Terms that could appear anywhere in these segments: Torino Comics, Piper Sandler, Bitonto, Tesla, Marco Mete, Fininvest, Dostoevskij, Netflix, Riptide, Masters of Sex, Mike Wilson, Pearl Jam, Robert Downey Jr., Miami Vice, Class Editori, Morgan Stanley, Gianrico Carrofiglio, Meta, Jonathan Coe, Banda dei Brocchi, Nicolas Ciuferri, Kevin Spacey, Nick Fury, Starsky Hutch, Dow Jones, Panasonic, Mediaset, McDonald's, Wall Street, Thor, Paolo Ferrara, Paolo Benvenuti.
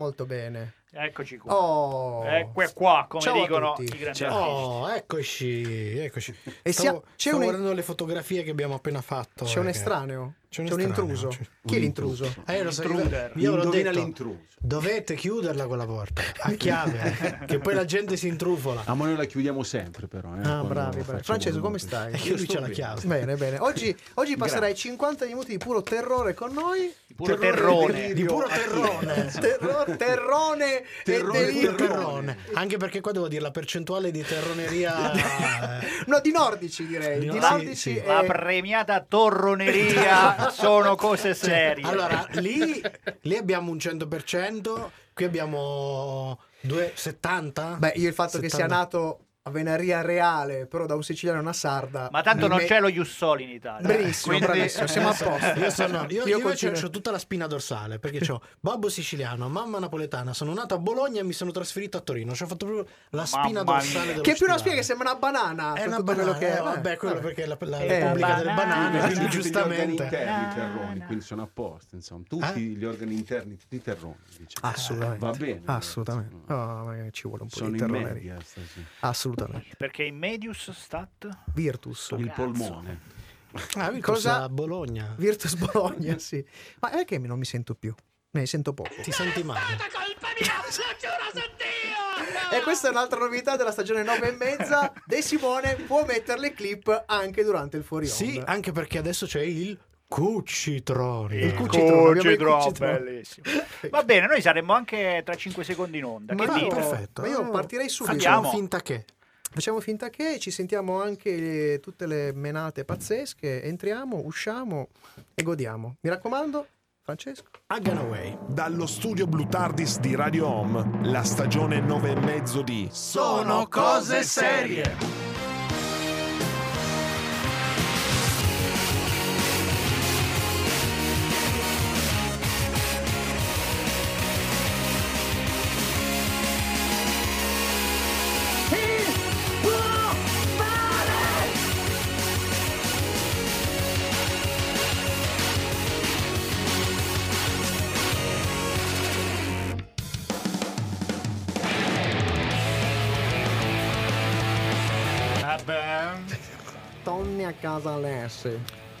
Molto bene. Eccoci qua. Oh. Qua, come ciao dicono i grandi artisti. Eccoci. E stavo guardando le fotografie che abbiamo appena fatto. C'è un estraneo? C'è un intruso. Chi è l'intruso? Io l'ho detto, l'intruso. Dovete chiuderla quella porta a chiave, che poi la gente si intrufola. Ma noi la chiudiamo sempre però. Bravi. Francesco, come stai? Io lui c'ha la chiave. Bene. Oggi passerai 50 minuti di puro terrore con noi. Terrone. Anche perché qua devo dire la percentuale di terroneria no, di nordici direi. Di nordici. Sì. La premiata torroneria sono cose serie. Allora, lì abbiamo un 100%, qui abbiamo 270. Beh, io il fatto 70. Che sia nato Venaria reale, però da un siciliano a una sarda. Ma tanto non c'è lo Jussoli in Italia. Bravissimo, quindi... siamo a posto. Io c'ho tutta la spina dorsale, perché c'ho babbo siciliano, mamma napoletana, sono nato a Bologna e mi sono trasferito a Torino. C'ho fatto proprio la spina dorsale dello che è più una spina che sembra una banana. È una banana, quello che è. Vabbè, quello perché è la Repubblica delle Banane, quindi giustamente. Tutti gli organi interni terroni, quindi sono a posto, insomma. Tutti gli organi interni, tutti i terroni. Diciamo. Assolutamente. Va bene. Assolutamente. Ci vuole un po' di terroneria. Assolutamente. Perché in medius stat Virtus il polmone. Virtus cosa? Bologna. Virtus Bologna, sì. Ma perché non mi sento più? Ne sento poco. Ti senti male? È stata colpa mia, giuro su Dio! E questa è un'altra novità della stagione 9 e mezza. De Simone può mettere le clip anche durante il fuori onda. Sì, anche perché adesso c'è il Cucitron. Il Cucitron, bellissimo. Va bene, noi saremmo anche tra 5 secondi in onda. Perfetto. Ma io partirei subito. Facciamo finta che ci sentiamo anche tutte le menate pazzesche, entriamo, usciamo e godiamo. Mi raccomando, Francesco. Agganaway. Dallo studio Blue Tardis di Radio Ohm, la stagione 9 e mezzo di Sono Cose Serie. A casa Alessi.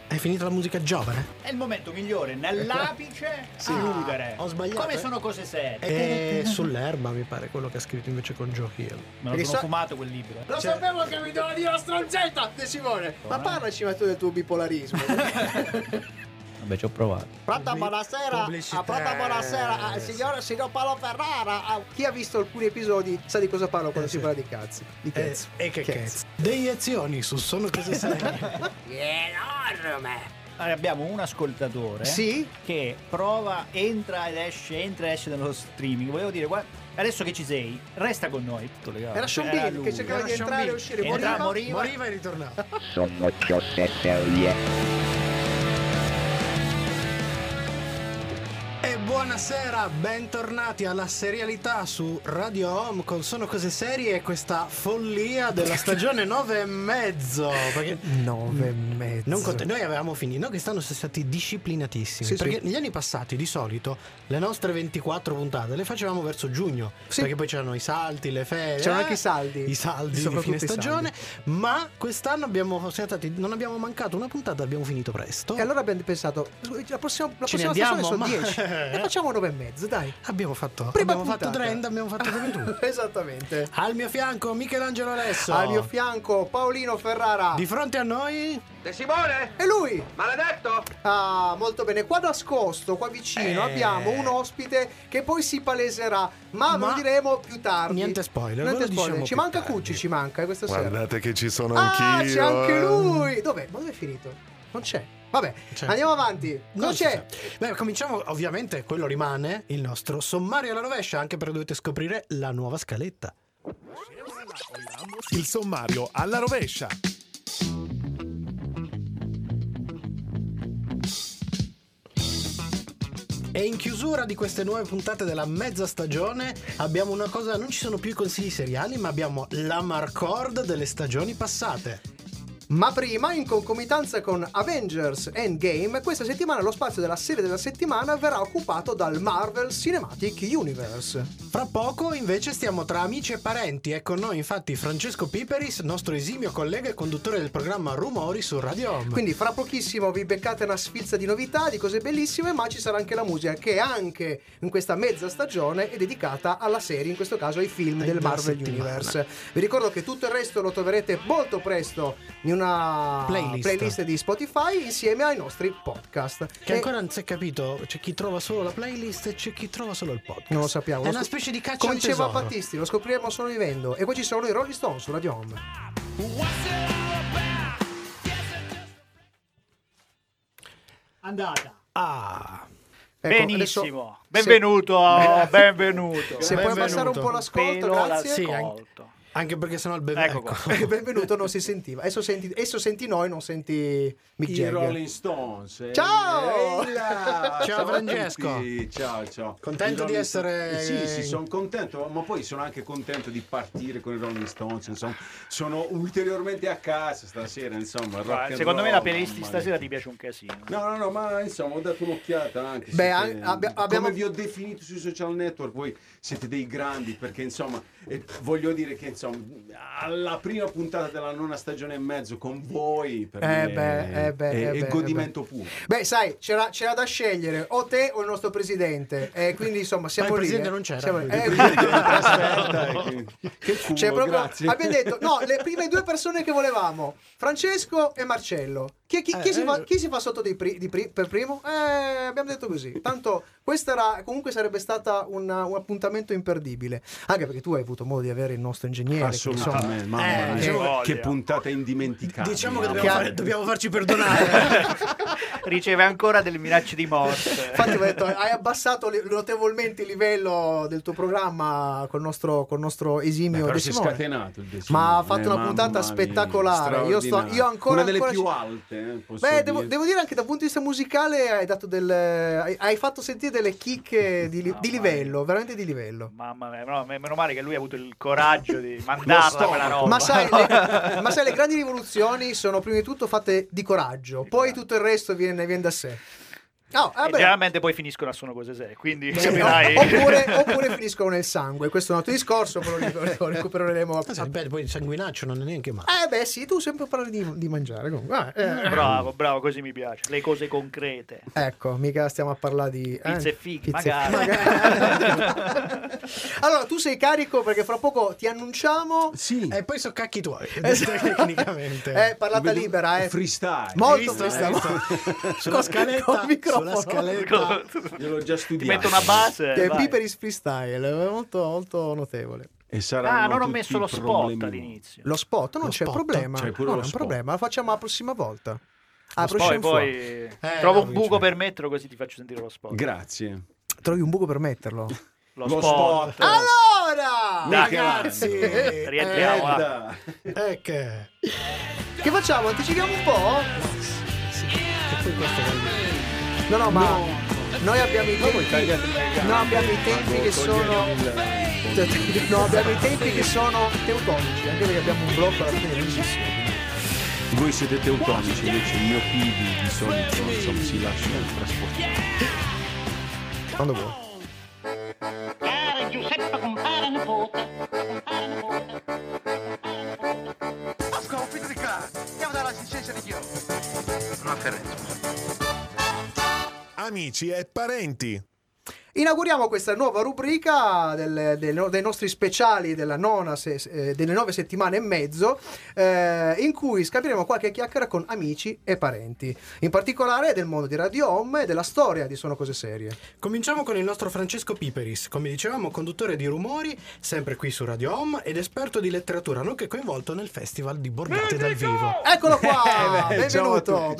Hai finito la musica giovane? È il momento migliore, nell'apice chiudere. Ho sbagliato. Come sono cose serie. Sull'erba mi pare quello che ha scritto invece con Giochino. Me lo sono fumato quel libro. Lo sapevo che mi doveva dire la stronzetta, De Simone. Ma parlaci tu del tuo bipolarismo. Vabbè, ci ho provato. Pronta buonasera, signore Paolo Ferrara. Chi ha visto alcuni episodi sa di cosa parlo quando si parla di cazzi. Di cazzo. Deiezioni su Sono Cose Serie. Enorme. Allora, abbiamo un ascoltatore che entra ed esce dallo streaming. Volevo dire, guarda, adesso che ci sei, resta con noi. Era Sean Bean che cercava di entrare e uscire. Moriva e ritornava. Sono Cose Serie. Buonasera, bentornati alla serialità su Radio Ohm con Sono Cose Serie e questa follia della stagione 9 e mezzo. Perché 9 e mezzo noi avevamo finito, noi quest'anno siamo stati disciplinatissimi perché negli anni passati di solito le nostre 24 puntate le facevamo verso giugno perché poi c'erano i salti, le ferie, c'erano anche i saldi di fine stagione, ma quest'anno non abbiamo mancato una puntata, abbiamo finito presto e allora abbiamo pensato la prossima stagione sono 10 e facciamo 9 e mezzo, dai. Abbiamo fatto 30, abbiamo fatto 21. Esattamente. Al mio fianco Michelangelo Alesso. Al mio fianco Paolino Ferrara. Di fronte a noi De Simone. E lui, maledetto. Ah, molto bene. Qua nascosto, qua vicino abbiamo un ospite che poi si paleserà, ma lo diremo più tardi. Niente spoiler. Ci manca Cucci, questa sera. Guardate che ci sono anch'io. C'è anche lui. Ma dove è finito? Non c'è. Vabbè, andiamo avanti. Beh, cominciamo, ovviamente, quello rimane il nostro sommario alla rovescia, anche perché dovete scoprire la nuova scaletta. Il sommario alla rovescia. E in chiusura di queste nuove puntate della mezza stagione abbiamo una cosa, non ci sono più i consigli seriali, ma abbiamo la marcord delle stagioni passate. Ma prima, in concomitanza con Avengers: Endgame, questa settimana lo spazio della serie della settimana verrà occupato dal Marvel Cinematic Universe. Fra poco invece stiamo tra amici e parenti, è con noi infatti Francesco Piperis, nostro esimio collega e conduttore del programma Rumori su Radio Ohm. Quindi fra pochissimo vi beccate una sfilza di novità, di cose bellissime, ma ci sarà anche la musica che anche in questa mezza stagione è dedicata alla serie, in questo caso ai film del Marvel Universe. Vi ricordo che tutto il resto lo troverete molto presto in una playlist di Spotify insieme ai nostri podcast. Che ancora non si è capito, c'è chi trova solo la playlist e c'è chi trova solo il podcast. Non lo sappiamo. È una specie di caccia al tesoro. Come diceva Battisti, lo scopriremo solo vivendo. E poi ci sono i Rolling Stones su Radio Ohm. Andata. Ah. Ecco, benissimo. Benvenuto. Se puoi abbassare un po' l'ascolto, grazie. Sì, anche perché sennò il benvenuto non si sentiva. Adesso senti noi, non senti Mick Jagger. I Rolling Stones. Ciao! Ciao Francesco. Ciao. Contento di essere... Sì, sono contento, ma poi sono anche contento di partire con i Rolling Stones, insomma. Sono ulteriormente a casa stasera, insomma. Secondo me la playlist stasera ti piace un casino. No, ma insomma, ho dato un'occhiata anche. Come vi ho definito sui social network, voi siete dei grandi, perché insomma, voglio dire che insomma, alla prima puntata della nona stagione e mezzo con voi godimento puro. Beh, sai, c'era da scegliere o te o il nostro presidente. Quindi insomma siamo lì. Il presidente non c'era. Abbiamo detto no, le prime due persone che volevamo, Francesco e Marcello. Chi si fa sotto per primo? Abbiamo detto così. Tanto questa era, comunque sarebbe stata un appuntamento imperdibile. Anche perché tu hai avuto modo di avere il nostro ingegnere. Assolutamente. Che puntata indimenticabile. Diciamo che dobbiamo farci perdonare. Riceve ancora delle minacce di morte. Infatti ho detto, hai abbassato notevolmente il livello del tuo programma col nostro esimio. Però si è scatenato il decimo. Ma ha fatto una puntata spettacolare. Io ancora... Una delle più alte. Devo dire anche dal punto di vista musicale hai fatto sentire delle chicche di livello, veramente di livello. Mamma mia, no, meno male che lui ha avuto il coraggio di mandarla quella roba. Ma sai, le grandi rivoluzioni sono prima di tutto fatte di coraggio, poi tutto il resto viene da sé. Generalmente poi finiscono a Sono Cose Serie, quindi oppure finiscono nel sangue. Questo è un altro discorso, però lo recupereremo. Poi il sanguinaccio non è neanche male. Sì, tu sempre parli di mangiare. Comunque, Bravo, così mi piace. Le cose concrete. Ecco, mica stiamo a parlare di pizza e fighi, magari. Allora, tu sei carico perché fra poco ti annunciamo. Sì. E poi so cacchi tuoi. Tecnicamente. Parlata libera. Freestyle. Molto freestyle. Sulla scaletta. Sulla scaletta gliel'ho già studiato. Ti metto una base. Che è Piperis freestyle, molto molto notevole. E non ho messo lo spot all'inizio. Lo spot non c'è problema. Non è un problema, lo facciamo la prossima volta. Trovo un buco per metterlo, così ti faccio sentire lo spot. Grazie. Trovi un buco per metterlo? Lo spot. Allora, ragazzi, rientriamo. Che facciamo? Anticipiamo un po'? Sì. E poi questo è... No, ma noi abbiamo i tempi. Abbiamo i tempi che sono teutonici, anche perché abbiamo un blocco alla fine lunghissimo. Voi siete teutonici, invece il mio piedi di solito insomma si lascia trasportare. Quando vuoi. Cara Giuseppe, compare nipote. Ascolta, di qua. Andiamo dalla assistenza di Dio. Non afferretto. Amici e parenti. Inauguriamo questa nuova rubrica dei nostri speciali delle 9 settimane e mezzo, in cui scambieremo qualche chiacchiera con amici e parenti, in particolare del mondo di Radio Ohm e della storia di Sono Cose Serie. Cominciamo con il nostro Francesco Piperis, come dicevamo conduttore di Rumori, sempre qui su Radio Ohm, ed esperto di letteratura, nonché coinvolto nel festival di Borgate dal vivo. Eccolo qua! Benvenuto!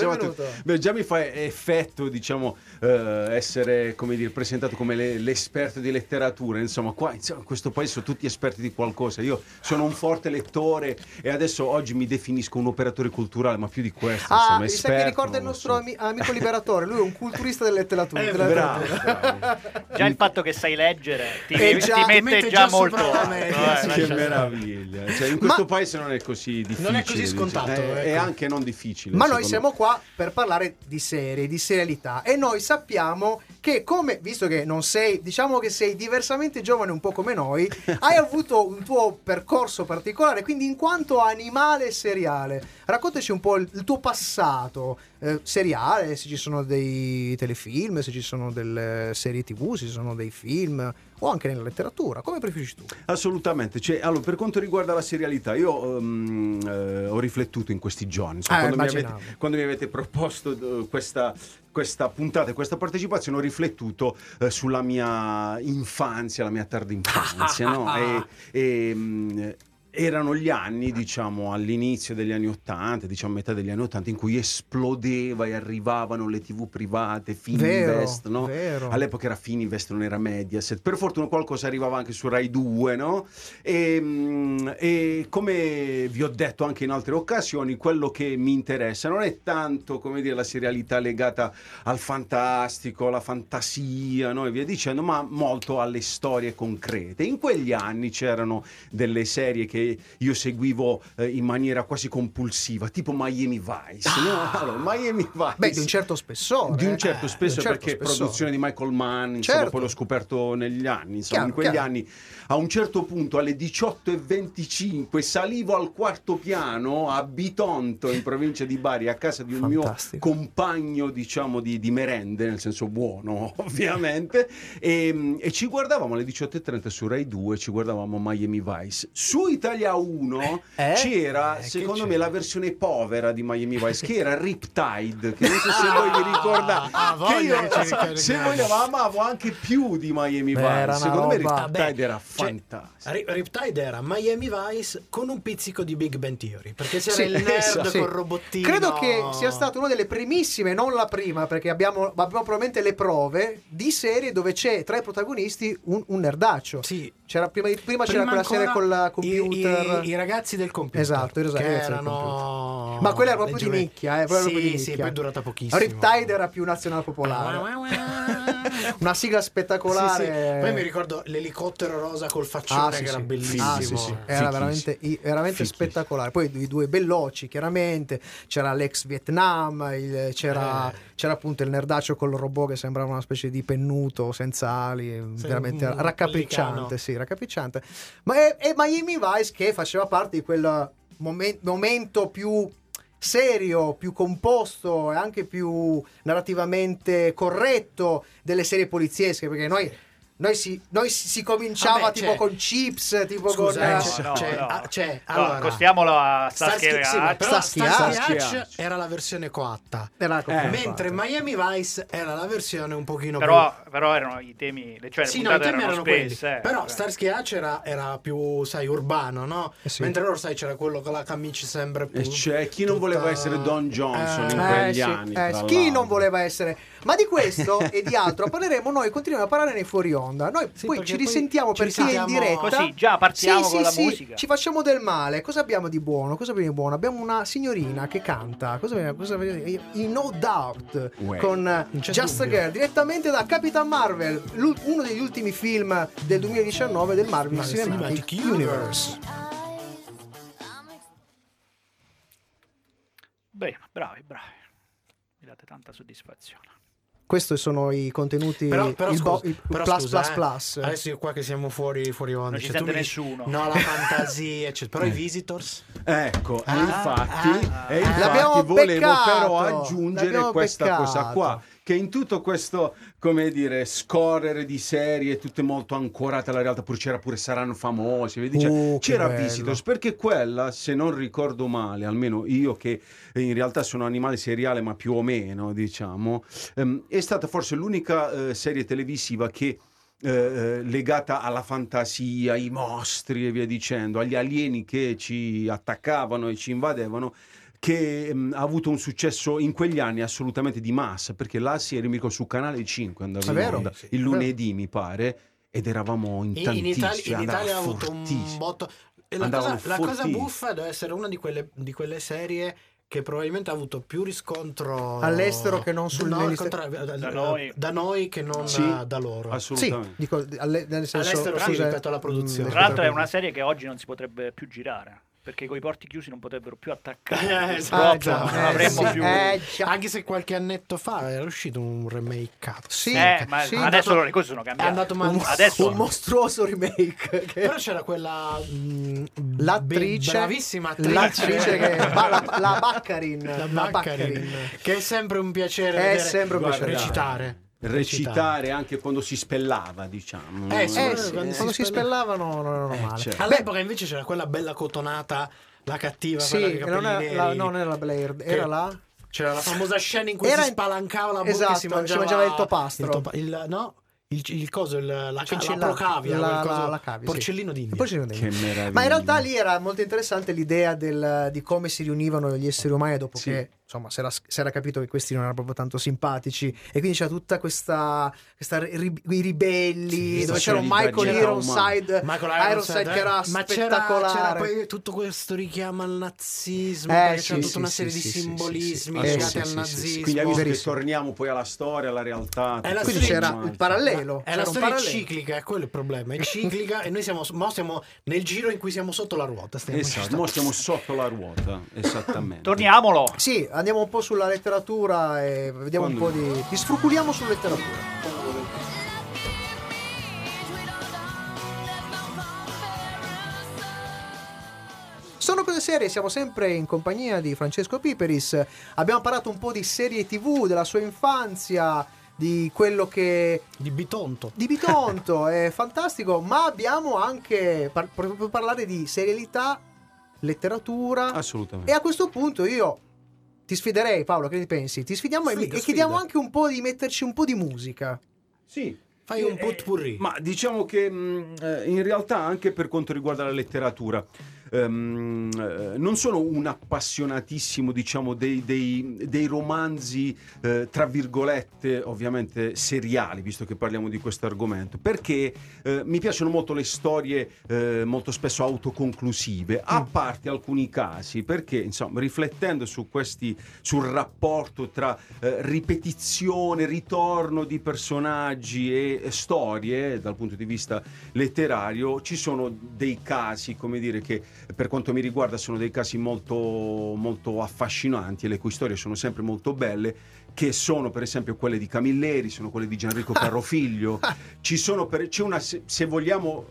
Già mi fa effetto, essere, come dire, presentato come come l'esperto di letteratura, insomma, qua in questo paese sono tutti esperti di qualcosa. Io sono un forte lettore e adesso oggi mi definisco un operatore culturale, ma più di questo, insomma, esperto. Mi ricorda il nostro amico liberatore, lui è un culturista della letteratura. Bravo. Già il fatto che sai leggere ti mette già molto. Che meraviglia. Cioè, in questo paese non è così difficile. Non è così scontato. È anche non difficile. Ma noi siamo qua per parlare di serie, di serialità, e noi sappiamo che, come, visto che non sei, diciamo che sei diversamente giovane un po' come noi, hai avuto un tuo percorso particolare, quindi in quanto animale seriale, raccontaci un po' il tuo passato seriale, se ci sono dei telefilm, se ci sono delle serie TV, se ci sono dei film o anche nella letteratura, come preferisci tu? Assolutamente, cioè, allora, per quanto riguarda la serialità, io ho riflettuto in questi giorni, insomma, quando mi avete proposto questa puntata e questa partecipazione, ho riflettuto sulla mia infanzia, la mia tarda infanzia, no? Erano gli anni, diciamo, all'inizio degli anni 80, diciamo metà degli anni 80, in cui esplodeva e arrivavano le TV private, Fininvest, no? Vero. All'epoca era Fininvest, non era Mediaset. Per fortuna qualcosa arrivava anche su Rai 2, no? E come vi ho detto anche in altre occasioni, quello che mi interessa non è tanto, come dire, la serialità legata al fantastico, alla fantasia, no? E via dicendo, ma molto alle storie concrete. In quegli anni c'erano delle serie che io seguivo in maniera quasi compulsiva, tipo Miami Vice. No? Allora, Miami Vice, beh, di un certo spessore. Di un certo spessore, perché produzione di Michael Mann, insomma, certo. Poi l'ho scoperto negli anni, insomma, anni, a un certo punto alle 18:25 salivo al quarto piano a Bitonto, in provincia di Bari, a casa di un mio compagno, diciamo, di merende, nel senso buono, ovviamente, e ci guardavamo alle 18:30 su Rai 2, ci guardavamo Miami Vice. Su Italia 1 c'era, secondo me, la versione povera di Miami Vice, che era Riptide, che non so se voi vi ricordate, se vogliamo amavo anche più di Miami Vice. Secondo me Riptide era fantastico. Riptide era Miami Vice con un pizzico di Big Bang Theory, perché c'era il nerd col robottino. Credo che sia stata una delle primissime, non la prima, perché abbiamo probabilmente le prove di serie dove c'è tra i protagonisti un nerdaccio. Sì. C'era prima c'era quella serie con la computer, i ragazzi del computer, esatto che erano... ma quella era proprio di nicchia, sì, poi è durata pochissimo. Riptide era più nazionale popolare. Una sigla spettacolare, sì. Poi mi ricordo l'elicottero rosa col faccione, che era bellissimo, era veramente spettacolare. Poi i due belloci, chiaramente c'era l'ex Vietnam, c'era appunto il nerdaccio col robot che sembrava una specie di pennuto senza ali, veramente raccapricciante, raccapricciante. Ma è Miami Vice che faceva parte di quel momento più serio, più composto e anche più narrativamente corretto delle serie poliziesche, perché noi si cominciava tipo con Chips, tipo allora, costiamolo a Starsky Hutch era la versione coatta, mentre Miami Vice era la versione un pochino più... Però erano i temi, cioè le puntate erano quelli, però Starsky Hutch era più, sai, urbano, no? Mentre loro, sai, c'era quello con la camicia sempre più... C'è chi non voleva essere Don Johnson in quegli anni. Chi non voleva essere... Ma di questo e di altro parleremo noi, continuiamo a parlare nei fuori onda. Noi poi ci risentiamo perché è in diretta. Così già partiamo con la musica. Ci facciamo del male. Cosa abbiamo di buono? Abbiamo una signorina che canta. In No Doubt con Just a Girl, direttamente da Capitan Marvel, uno degli ultimi film del 2019 del Marvel Cinematic Universe. Bene, bravi. Mi date tanta soddisfazione. Questi sono i contenuti, plus. Adesso io qua che siamo fuori onda, non ci sente nessuno. No, la fantasia, però i Visitors. Ecco, infatti l'abbiamo volevo peccato, però aggiungere questa cosa qua, che in tutto questo, come dire, scorrere di serie tutte molto ancorate alla realtà, pure c'era Saranno Famosi, vedi? C'era Visitors, perché quella, se non ricordo male, almeno io che in realtà sono animale seriale ma più o meno, diciamo, è stata forse l'unica serie televisiva che legata alla fantasia, ai mostri e via dicendo, agli alieni che ci attaccavano e ci invadevano, che ha avuto un successo in quegli anni assolutamente di massa, perché là si era su Canale 5 andava in onda il lunedì mi pare, ed eravamo in tantissimi. In Italia ha avuto un botto. La cosa buffa deve essere una di quelle serie che probabilmente ha avuto più riscontro all'estero che non sul da noi che non da loro, assolutamente. Sì, dico, all'estero sì, rispetto alla produzione. Tra l'altro è una serie che oggi non si potrebbe più girare, perché coi porti chiusi non potrebbero più attaccare anche se qualche annetto fa era uscito un remake adesso le cose sono cambiate, è andato un mostruoso remake però c'era quella l'attrice che la Baccarin che è sempre un piacere recitare anche quando si spellava, diciamo. Quando si spellava non era male. Certo. All'epoca invece c'era quella bella cotonata, la cattiva, non era Blair, era la... C'era la famosa scena in cui si spalancava la bocca e si mangiava il topastro. Porcellino d'India. Che meraviglia. Ma in realtà lì era molto interessante l'idea di come si riunivano gli esseri umani dopo che insomma si era capito che questi non erano proprio tanto simpatici, e quindi c'era tutta i ribelli, dove c'era Michael Ironside che era spettacolare, c'era poi tutto questo richiamo al nazismo, c'era tutta una serie di simbolismi legati al nazismo, quindi torniamo poi alla storia, alla realtà, quindi c'era un parallelo, è la storia ciclica, è quello il problema, è ciclica e noi siamo nel giro in cui siamo sotto la ruota, siamo sotto la ruota, esattamente. Torniamolo, andiamo un po' sulla letteratura e vediamo un po' Ti sfruculiamo sulla letteratura. Sono Cose Serie, siamo sempre in compagnia di Francesco Piperis. Abbiamo parlato un po' di serie TV, della sua infanzia, di quello che... Di Bitonto, è fantastico, ma abbiamo anche proprio parlare di serialità, letteratura. Assolutamente. E a questo punto io... Ti sfiderei, Paolo, che ne pensi? Ti sfidiamo e chiediamo anche un po' di metterci un po' di musica. Sì. Fai un potpourri. Ma diciamo che in realtà anche per quanto riguarda la letteratura non sono un appassionatissimo, diciamo, dei romanzi tra virgolette ovviamente seriali, visto che parliamo di questo argomento, perché mi piacciono molto le storie molto spesso autoconclusive, a parte alcuni casi, perché insomma riflettendo sul rapporto tra ripetizione, ritorno di personaggi e storie dal punto di vista letterario, ci sono dei casi, come dire, che per quanto mi riguarda sono dei casi molto, molto affascinanti e le cui storie sono sempre molto belle, che sono per esempio quelle di Camilleri, sono quelle di Gianrico Carrofiglio. C'è una, se vogliamo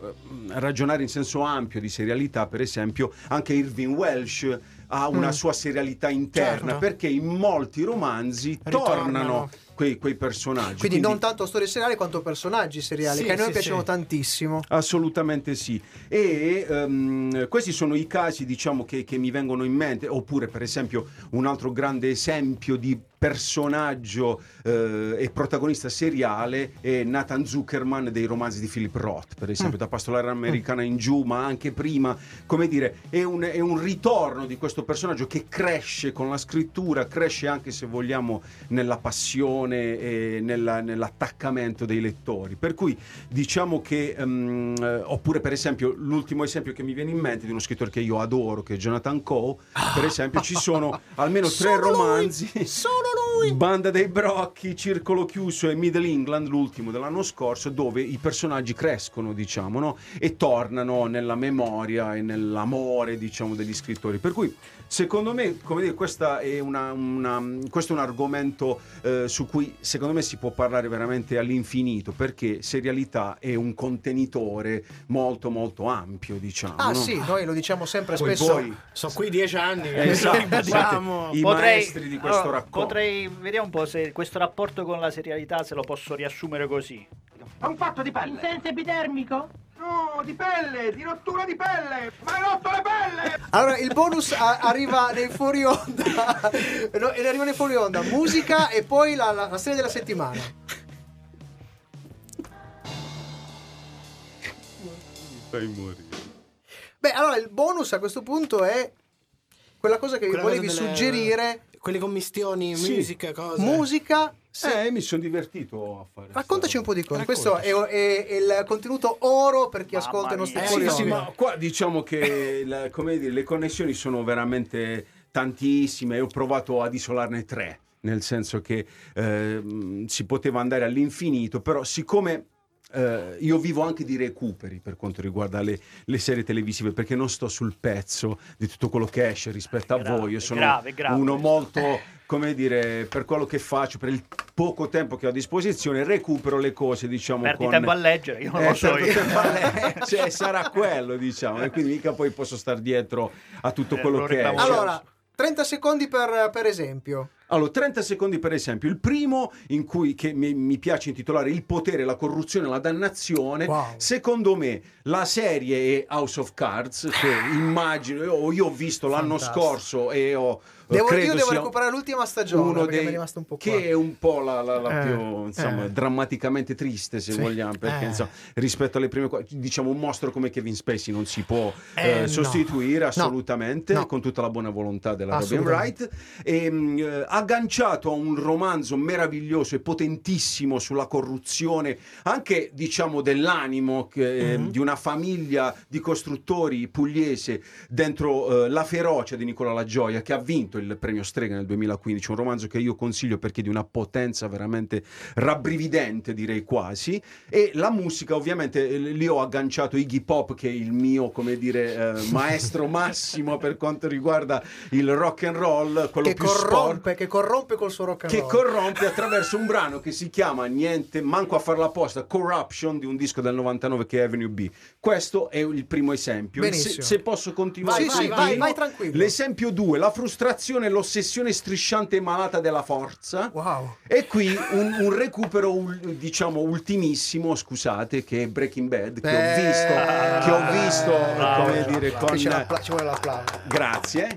ragionare in senso ampio di serialità, per esempio anche Irvine Welsh ha una sua serialità interna, perché in molti romanzi tornano quei personaggi, quindi non tanto storie seriali quanto personaggi seriali, che a noi piacciono tantissimo, assolutamente sì. E questi sono i casi, diciamo, che mi vengono in mente. Oppure per esempio un altro grande esempio di personaggio e protagonista seriale è Nathan Zuckerman dei romanzi di Philip Roth, per esempio da Pastorale Americana in giù, ma anche prima, come dire, è un ritorno di questo personaggio che cresce con la scrittura, cresce anche, se vogliamo, nella passione e nell'attaccamento dei lettori, per cui diciamo che oppure per esempio l'ultimo esempio che mi viene in mente di uno scrittore che io adoro, che è Jonathan Coe, per esempio ci sono almeno tre romanzi lui. Banda dei Brocchi, Circolo Chiuso e Middle England, l'ultimo dell'anno scorso, dove i personaggi crescono, diciamo, no? E tornano nella memoria e nell'amore, diciamo, degli scrittori. Per cui secondo me, come dire, questo è un argomento su cui secondo me si può parlare veramente all'infinito, perché serialità è un contenitore molto molto ampio, diciamo. Sì, noi lo diciamo sempre. Poi spesso sono qui 10 anni esatto, i maestri di questo racconto. Potrei vedere un po' se questo rapporto con la serialità se lo posso riassumere così. È un fatto di pelle. In senso epidermico? No, di pelle, di rottura di pelle. Ma hai rotto le pelle! Allora, il bonus arriva nel fuori onda. Arriva nel fuori onda musica e poi la serie della settimana. Mi fai morire. Beh, allora il bonus a questo punto è quella cosa che volevi suggerire, quelle commistioni, sì, musica, cose. Musica, sì. Mi sono divertito a fare. Raccontaci un po' di cose. Questo è il contenuto oro per chi ascolta i nostri podcast. Sì, ma qua diciamo che le connessioni sono veramente tantissime. Ho provato ad isolarne tre, nel senso che si poteva andare all'infinito, però siccome io vivo anche di recuperi per quanto riguarda le serie televisive, perché non sto sul pezzo di tutto quello che esce rispetto a voi. Io sono grave, uno molto, come dire, per quello che faccio, per il poco tempo che ho a disposizione recupero le cose, diciamo. Perdi tempo a leggere, io non lo so io. Cioè, sarà quello, diciamo, e quindi mica poi posso star dietro a tutto quello che esce. Allora, 30 secondi per esempio. Allora, 30 secondi per esempio. Il primo, in cui che mi piace intitolare Il potere, la corruzione, la dannazione. Wow. Secondo me la serie è House of Cards, che immagino, io ho visto l'anno scorso e ho... Io devo recuperare l'ultima stagione, uno perché mi è rimasto un po' qua. Che è un po' la più insomma drammaticamente triste, se vogliamo, perché insomma, rispetto alle prime, diciamo, un mostro come Kevin Spacey non si può sostituire, no, assolutamente, no, con tutta la buona volontà della Robin Wright. E agganciato a un romanzo meraviglioso e potentissimo sulla corruzione, anche diciamo dell'animo di una famiglia di costruttori pugliese, dentro La ferocia di Nicola La Gioia, che ha vinto il premio Strega nel 2015, un romanzo che io consiglio perché è di una potenza veramente rabbrividente, direi quasi. E la musica, ovviamente lì ho agganciato Iggy Pop, che è il mio, come dire, maestro massimo per quanto riguarda il rock and roll, quello che più corrompe col suo rock and roll, che corrompe attraverso un brano che si chiama, niente manco a farla apposta, Corruption, di un disco del 99 che è Avenue B. Questo è il primo esempio. Se posso continuare, vai tranquillo. L'esempio 2, la frustrazione e l'ossessione strisciante e malata della forza. Wow. E qui un recupero diciamo ultimissimo, scusate, che è Breaking Bad, che ho visto ci vuole l'applauso. Grazie.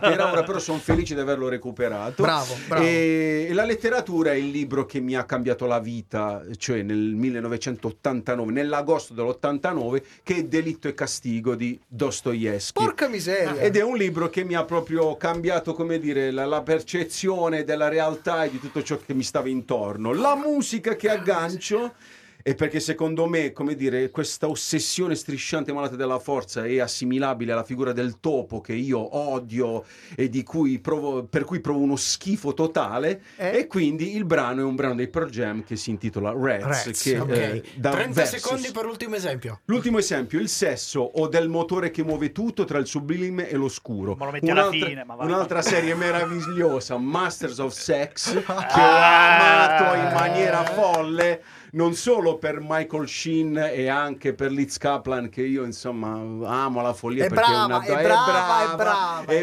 Era ora, però sono felice di averlo recuperato. Bravo. E la letteratura è il libro che mi ha cambiato la vita, cioè nel 1989, nell'agosto dell'89, che è Delitto e Castigo di Dostoevskij. Porca miseria! Ed è un libro che mi ha proprio cambiato, come dire, la percezione della realtà e di tutto ciò che mi stava intorno. La musica che aggancio, e perché secondo me, come dire, questa ossessione strisciante e malata della forza è assimilabile alla figura del topo, che io odio e per cui provo uno schifo totale, e quindi il brano è un brano dei Pearl Jam che si intitola Rats, che okay. 30 versus. Secondi per l'ultimo esempio, il sesso o del motore che muove tutto tra il sublime e l'oscuro, ma lo metti alla fine, ma un'altra serie meravigliosa, Masters of Sex, che ho amato in maniera folle, non solo per Michael Sheen e anche per Liz Kaplan, che io insomma amo la follia, perché è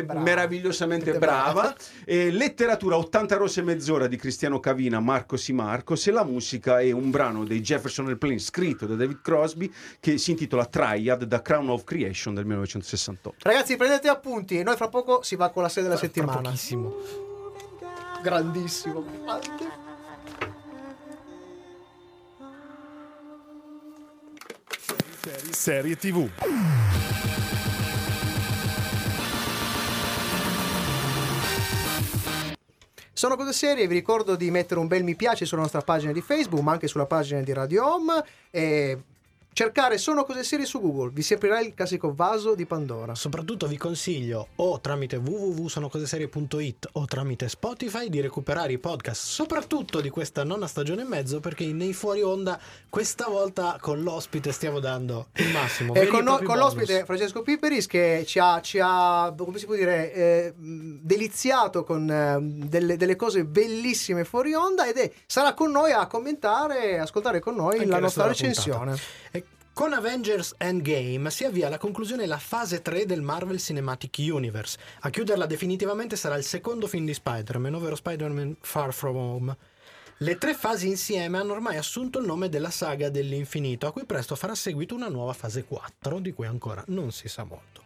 brava, meravigliosamente brava. E letteratura, 80 rose e mezz'ora di Cristiano Cavina, Marco Sì Marcos. E la musica è un brano dei Jefferson Airplane scritto da David Crosby, che si intitola Triad, da Crown of Creation del 1968. Ragazzi, prendete appunti, noi fra poco si va con la serie della settimana. Pochissimo. Grandissimo. Serie TV. Sono cose serie, vi ricordo di mettere un bel mi piace sulla nostra pagina di Facebook, ma anche sulla pagina di Radio Ohm, e cercare Sono cose serie su Google, vi si aprirà il classico vaso di Pandora. Soprattutto vi consiglio, o tramite www.sonocoseserie.it o tramite Spotify, di recuperare i podcast, soprattutto di questa nona stagione e mezzo, perché nei fuori onda questa volta con l'ospite stiamo dando il massimo. E con l'ospite Francesco Piperis, che ci ha come si può dire, deliziato con delle cose bellissime fuori onda, ed sarà con noi a commentare e ascoltare con noi anche la nostra recensione. Con Avengers: Endgame si avvia alla conclusione la fase 3 del Marvel Cinematic Universe. A chiuderla definitivamente sarà il secondo film di Spider-Man, ovvero Spider-Man Far From Home. Le tre fasi insieme hanno ormai assunto il nome della saga dell'infinito, a cui presto farà seguito una nuova fase 4, di cui ancora non si sa molto.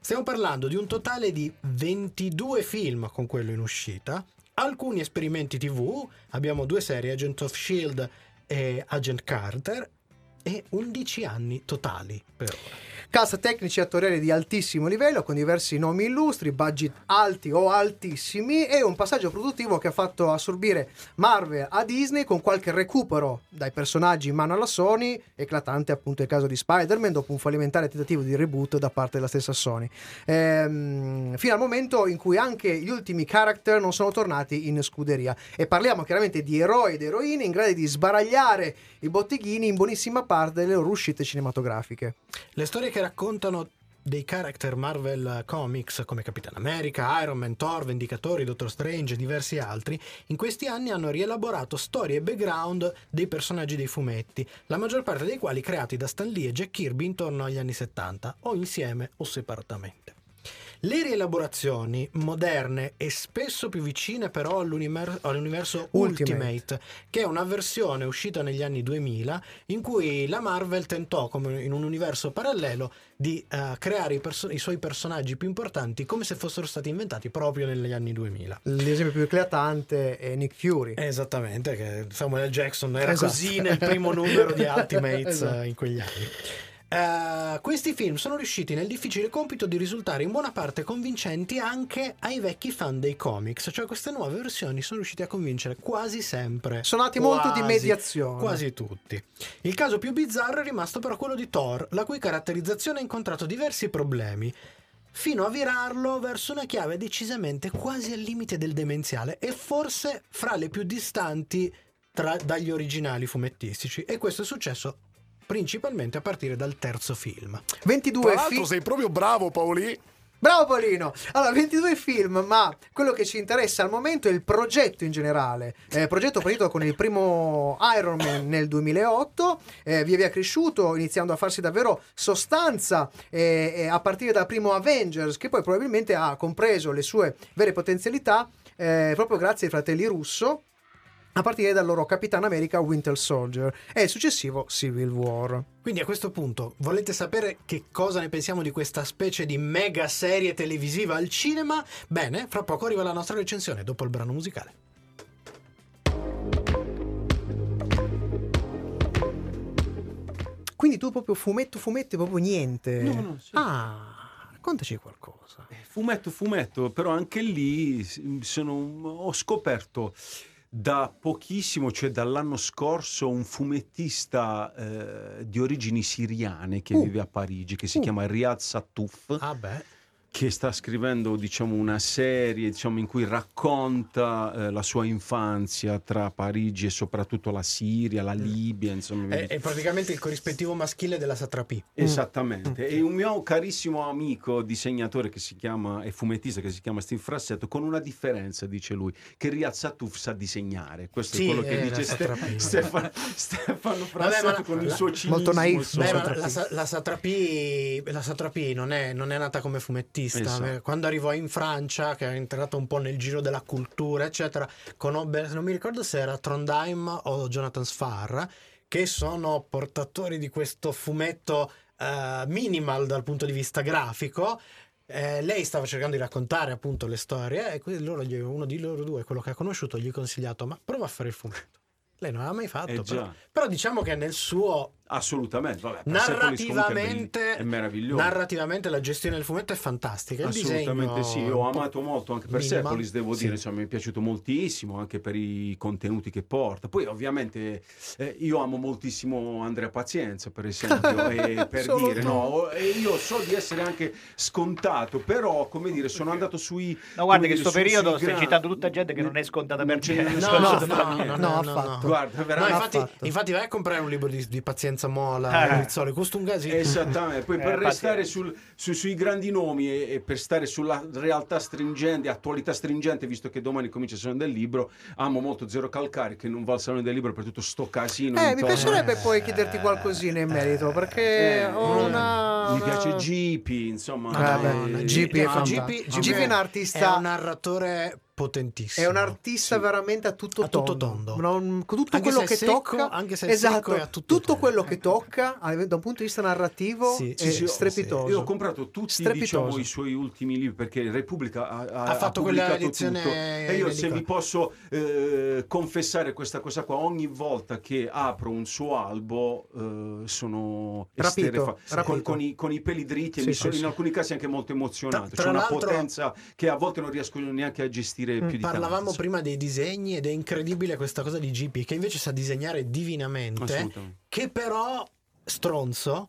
Stiamo parlando di un totale di 22 film con quello in uscita, alcuni esperimenti TV, abbiamo 2 serie, Agent of S.H.I.E.L.D. e Agent Carter, e 11 anni totali per ora. Cast tecnici e attoriali di altissimo livello, con diversi nomi illustri, budget alti o altissimi, e un passaggio produttivo che ha fatto assorbire Marvel a Disney, con qualche recupero dai personaggi in mano alla Sony, eclatante appunto il caso di Spider-Man dopo un fallimentare tentativo di reboot da parte della stessa Sony, fino al momento in cui anche gli ultimi character non sono tornati in scuderia. E parliamo chiaramente di eroi ed eroine in grado di sbaragliare i botteghini in buonissima parte delle loro uscite cinematografiche. Le storie che raccontano dei character Marvel Comics come Capitan America, Iron Man, Thor, Vendicatori, Doctor Strange e diversi altri, in questi anni hanno rielaborato storie e background dei personaggi dei fumetti, la maggior parte dei quali creati da Stan Lee e Jack Kirby intorno agli anni 70, o insieme o separatamente. Le rielaborazioni moderne e spesso più vicine però all'universo Ultimate, che è una versione uscita negli anni 2000 in cui la Marvel tentò, come in un universo parallelo, di creare i suoi personaggi più importanti come se fossero stati inventati proprio negli anni 2000. L'esempio più eclatante è Nick Fury. Esattamente, che Samuel L. Jackson era così nel primo numero di Ultimates in quegli anni. Questi film sono riusciti nel difficile compito di risultare in buona parte convincenti anche ai vecchi fan dei comics, cioè queste nuove versioni sono riusciti a convincere quasi sempre. Sono nati molto di mediazione. Quasi tutti. Il caso più bizzarro è rimasto però quello di Thor, la cui caratterizzazione ha incontrato diversi problemi, fino a virarlo verso una chiave decisamente quasi al limite del demenziale e forse fra le più distanti dagli originali fumettistici, e questo è successo principalmente a partire dal terzo film. 22 Tra l'altro sei proprio bravo, Paoli. Bravo Paolino. Allora, 22 film, ma quello che ci interessa al momento è il progetto in generale. Progetto partito con il primo Iron Man nel 2008, via via cresciuto, iniziando a farsi davvero sostanza a partire dal primo Avengers, che poi probabilmente ha compreso le sue vere potenzialità proprio grazie ai fratelli Russo, a partire dal loro Capitan America Winter Soldier e il successivo Civil War. Quindi a questo punto volete sapere che cosa ne pensiamo di questa specie di mega serie televisiva al cinema? Bene, fra poco arriva la nostra recensione dopo il brano musicale. Quindi tu proprio fumetto proprio niente? No, sì. Ah, raccontaci qualcosa. Fumetto, però anche lì ho scoperto da pochissimo, cioè dall'anno scorso, un fumettista di origini siriane che vive a Parigi, che si chiama Riyad Sattouf, che sta scrivendo una serie in cui racconta la sua infanzia tra Parigi e soprattutto la Siria, la Libia, è praticamente il corrispettivo maschile della Satrapi. Esattamente. E un mio carissimo amico disegnatore e fumettista che si chiama Stefano Frassetto, con una differenza, dice lui, che Riyad Sattouf sa disegnare. Questo è quello che dice Stefano Frassetto. Vabbè, con il suo cinismo molto naif. La Satrapi non è nata come fumettista. Esatto. Quando arrivò in Francia, che è entrato un po' nel giro della cultura eccetera, conobbe, non mi ricordo se era Trondheim o Jonathan Sfar, che sono portatori di questo fumetto minimal dal punto di vista grafico. Lei stava cercando di raccontare appunto le storie, e uno di loro due, quello che ha conosciuto, gli ha consigliato: ma prova a fare il fumetto. Lei non l'ha mai fatto, però diciamo che nel suo assolutamente, narrativamente la gestione del fumetto è fantastica. Il assolutamente disegno, sì, ho amato molto anche per Persepolis, devo dire, mi è piaciuto moltissimo anche per i contenuti che porta. Poi ovviamente io amo moltissimo Andrea Pazienza, per esempio, io so di essere anche scontato, però sono andato sui... No, guarda che questo periodo stai citando tutta gente che non è scontata per niente. No, affatto. Guarda, veramente. No, infatti vai a comprare un libro di Pazienza Mola, Rizzoli, costa un casino. Esattamente. Poi per restare sui grandi nomi e per stare sulla realtà stringente, attualità stringente, visto che domani comincia il Salone del Libro, amo molto Zero Calcari, che non va al Salone del Libro per tutto sto casino. Mi piacerebbe poi chiederti qualcosina in merito, perché mi piace Gipi, Gipi è un artista, è un narratore potentissimo. È un artista veramente a tutto tondo. Non, tutto anche quello che secco, tocca, anche se esatto, è tutto quello che tocca da un punto di vista narrativo è strepitoso. Io ho comprato tutti, diciamo, i suoi ultimi libri, perché Repubblica ha fatto quella edizione tutto. E io, se vi posso confessare questa cosa qua, ogni volta che apro un suo albo sono rapito. Con i peli dritti, e in alcuni casi anche molto emozionato. C'è una potenza che a volte non riesco neanche a gestire. Più parlavamo prima dei disegni, ed è incredibile questa cosa di Gipi, che invece sa disegnare divinamente, che però stronzo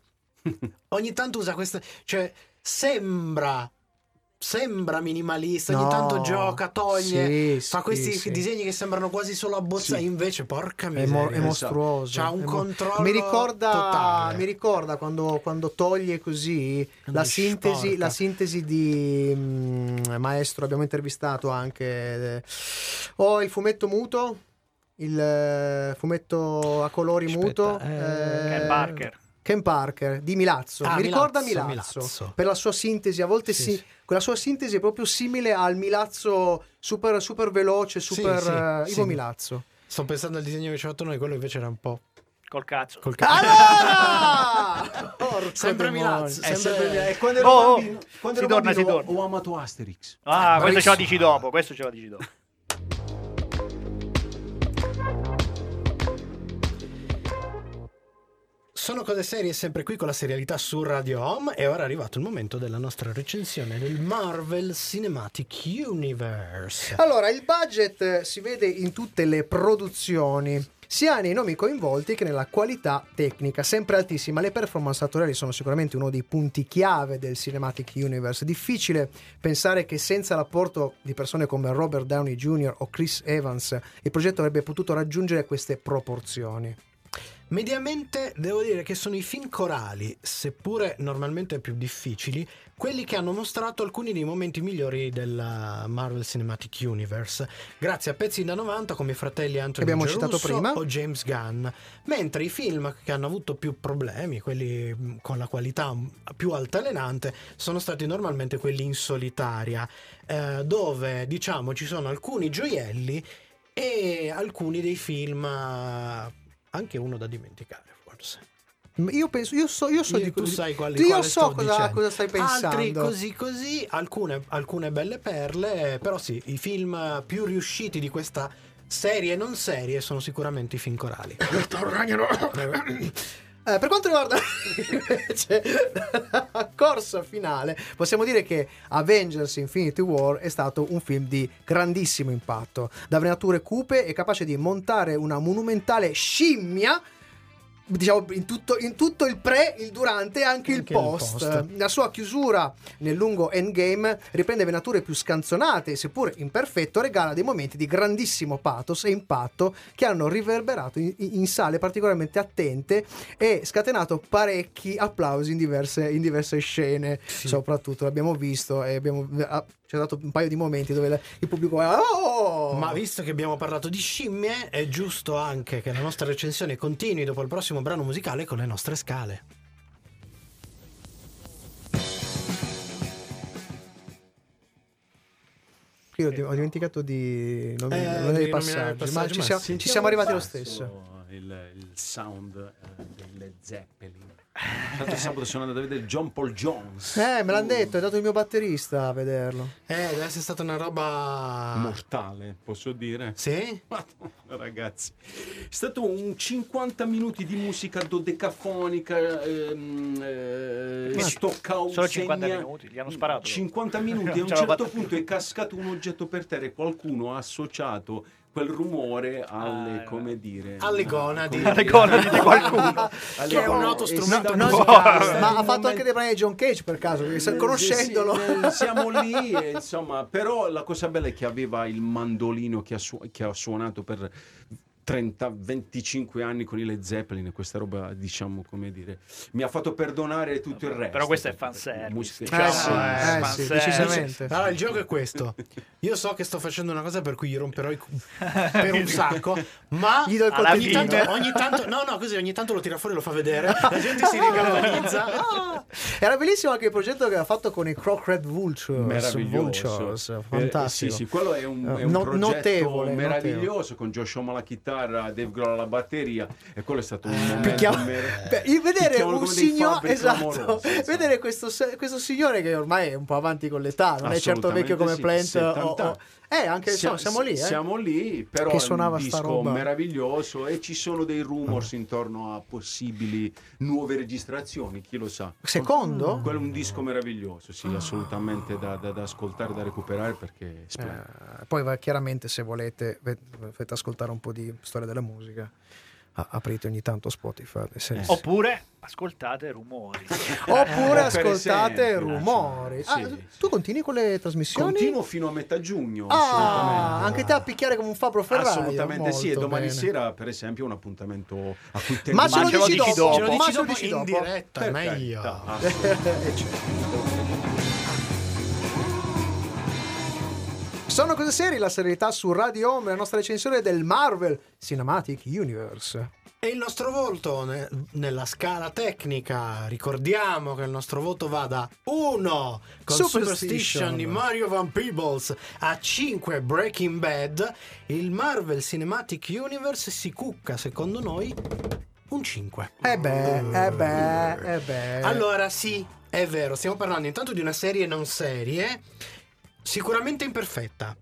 ogni tanto usa questa, cioè sembra minimalista, ogni tanto gioca, toglie, fa questi disegni che sembrano quasi solo a bozza, invece porca miseria, è mostruoso, c'ha un controllo totale. Mi ricorda quando toglie così la sintesi di maestro, abbiamo intervistato anche il fumetto muto, il fumetto a colori muto, Ken Parker di Milazzo, ricorda Milazzo per la sua sintesi, a volte quella sua sintesi è proprio simile al Milazzo super veloce, Ivo Milazzo. Sto pensando al disegno che ci ha fatto noi, quello invece era un po' col cazzo. Ah, no! Sempre Milazzo, sempre. Quando ero bambino, ho amato Asterix. Questo ce lo dici dopo, Sono cose serie, sempre qui con la serialità su Radio Ohm, e ora è arrivato il momento della nostra recensione del Marvel Cinematic Universe. Allora, il budget si vede in tutte le produzioni, sia nei nomi coinvolti che nella qualità tecnica, sempre altissima. Le performance attoriali sono sicuramente uno dei punti chiave del Cinematic Universe. Difficile pensare che senza l'apporto di persone come Robert Downey Jr. o Chris Evans il progetto avrebbe potuto raggiungere queste proporzioni. Mediamente devo dire che sono i film corali, seppure normalmente più difficili, quelli che hanno mostrato alcuni dei momenti migliori del Marvel Cinematic Universe, grazie a pezzi da 90 come i fratelli Anthony Russo o James Gunn, mentre i film che hanno avuto più problemi, quelli con la qualità più altalenante, sono stati normalmente quelli in solitaria, dove diciamo ci sono alcuni gioielli e alcuni dei film... anche uno da dimenticare, forse. Io so cosa stai pensando. Altri così, alcune belle perle, però i film più riusciti di questa serie non serie sono sicuramente i film corali. Per quanto riguarda invece la corsa finale, possiamo dire che Avengers: Infinity War è stato un film di grandissimo impatto, da venature cupe e capace di montare una monumentale scimmia, diciamo, in tutto il pre, il durante e anche il post. La sua chiusura nel lungo Endgame riprende venature più scanzonate e, seppur imperfetto, regala dei momenti di grandissimo pathos e impatto che hanno riverberato in sale particolarmente attente e scatenato parecchi applausi in diverse scene. Soprattutto l'abbiamo visto e c'è stato un paio di momenti dove il pubblico è ma visto che abbiamo parlato di scimmie, è giusto anche che la nostra recensione continui dopo il prossimo brano musicale con le nostre scale. Io ho dimenticato di nominare i passaggi, ma ci siamo arrivati lo stesso. Il sound delle Zeppelin. Tanto sabato sono andato a vedere John Paul Jones. Me l'hanno detto, è andato il mio batterista a vederlo. Deve essere stata una roba mortale, posso dire. Sì? Ragazzi, è stato un 50 minuti di musica dodecafonica, solo 50 minuti, gli hanno sparato 50 minuti, e a un certo punto è cascato un oggetto per terra e qualcuno ha associato quel rumore alle gonadi di qualcuno che è un noto strumento musicale. Ma ha fatto anche dei brani di John Cage, per caso, conoscendolo. Siamo lì, insomma. Però la cosa bella è che aveva il mandolino che ha suonato per 25 anni con i Led Zeppelin e questa roba, diciamo, come dire, mi ha fatto perdonare tutto il resto. Però questo è fanservice, diciamo, sì, decisamente. Allora il gioco è questo: io so che sto facendo una cosa per cui gli romperò i per un sacco, ma gli do il ogni tanto no così ogni tanto lo tira fuori e lo fa vedere, la gente si rigalvanizza. Era bellissimo anche il progetto che ha fatto con i Crooked Vultures, fantastico. Sì, quello è un progetto notevole, meraviglioso, notevole. Con Josh Homme alla chitarra, Dave Grohl alla batteria, e quello è stato un momento vedere un signore, esatto, vedere questo signore che ormai è un po' avanti con l'età, non è certo vecchio come Plant o anche siamo lì, siamo lì, però che suonava un disco sta roba meraviglioso, e ci sono dei rumors intorno a possibili nuove registrazioni, chi lo sa. Secondo? Quello è un disco meraviglioso, sì, assolutamente da ascoltare, da recuperare, perché poi va, chiaramente, se volete fate ascoltare un po' di storia della musica, aprite ogni tanto Spotify, oppure ascoltate Rumori. Oppure ascoltate Rumori. Tu continui con le trasmissioni? Continuo fino a metà giugno. Anche te a picchiare come un Fabro Ferraio. Assolutamente sì. E domani sera, per esempio, un appuntamento a cui tengo. Ma ce lo dici dopo. In diretta. Meglio. Sono Cose Serie, la serietà su Radio Ohm, la nostra recensione del Marvel Cinematic Universe. E il nostro voto nella scala tecnica, ricordiamo che il nostro voto va da 1 con Superstition di Mario Van Peebles a 5 Breaking Bad. Il Marvel Cinematic Universe si cucca, secondo noi, un 5. Eh beh. Allora sì, è vero, stiamo parlando intanto di una serie non serie, sicuramente imperfetta,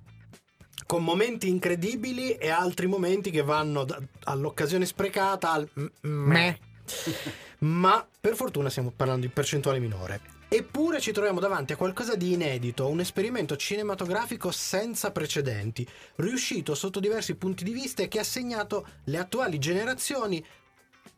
con momenti incredibili e altri momenti che vanno all'occasione sprecata al meh. Ma per fortuna stiamo parlando di percentuale minore, eppure ci troviamo davanti a qualcosa di inedito, un esperimento cinematografico senza precedenti, riuscito sotto diversi punti di vista, e che ha segnato le attuali generazioni,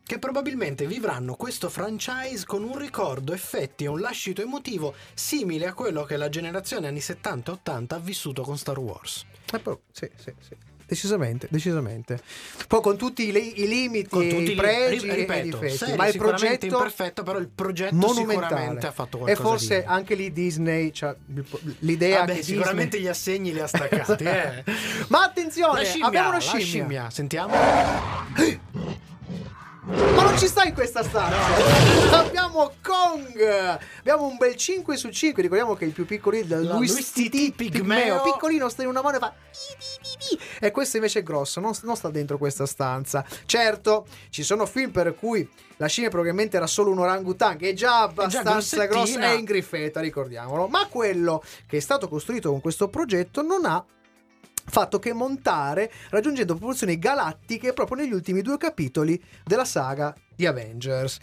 che probabilmente vivranno questo franchise con un ricordo, effetti e un lascito emotivo simile a quello che la generazione anni 70 e 80 ha vissuto con Star Wars. Sì. Decisamente. Poi con tutti i limiti, con tutti i pregi, ripeto, e i difetti, ma il progetto imperfetto, però il progetto monumentale, sicuramente ha fatto qualcosa. E forse di anche lì Disney, cioè, l'idea che sicuramente Disney... gli assegni li ha staccati. Ma attenzione, abbiamo una scimmia. Sentiamo. Ma non ci sta in questa stanza, no. Abbiamo Kong, abbiamo un bel 5 su 5. Ricordiamo che il più piccolo è Luis Titi Pigmeo, piccolino, sta in una mano e fa e questo invece è grosso, non sta dentro questa stanza. Certo, ci sono film per cui la scimmia probabilmente era solo un orangutan, che è già abbastanza grossa, è in griffetta, ricordiamolo. Ma quello che è stato costruito con questo progetto non ha fatto che montare, raggiungendo proporzioni galattiche proprio negli ultimi 2 capitoli della saga di Avengers.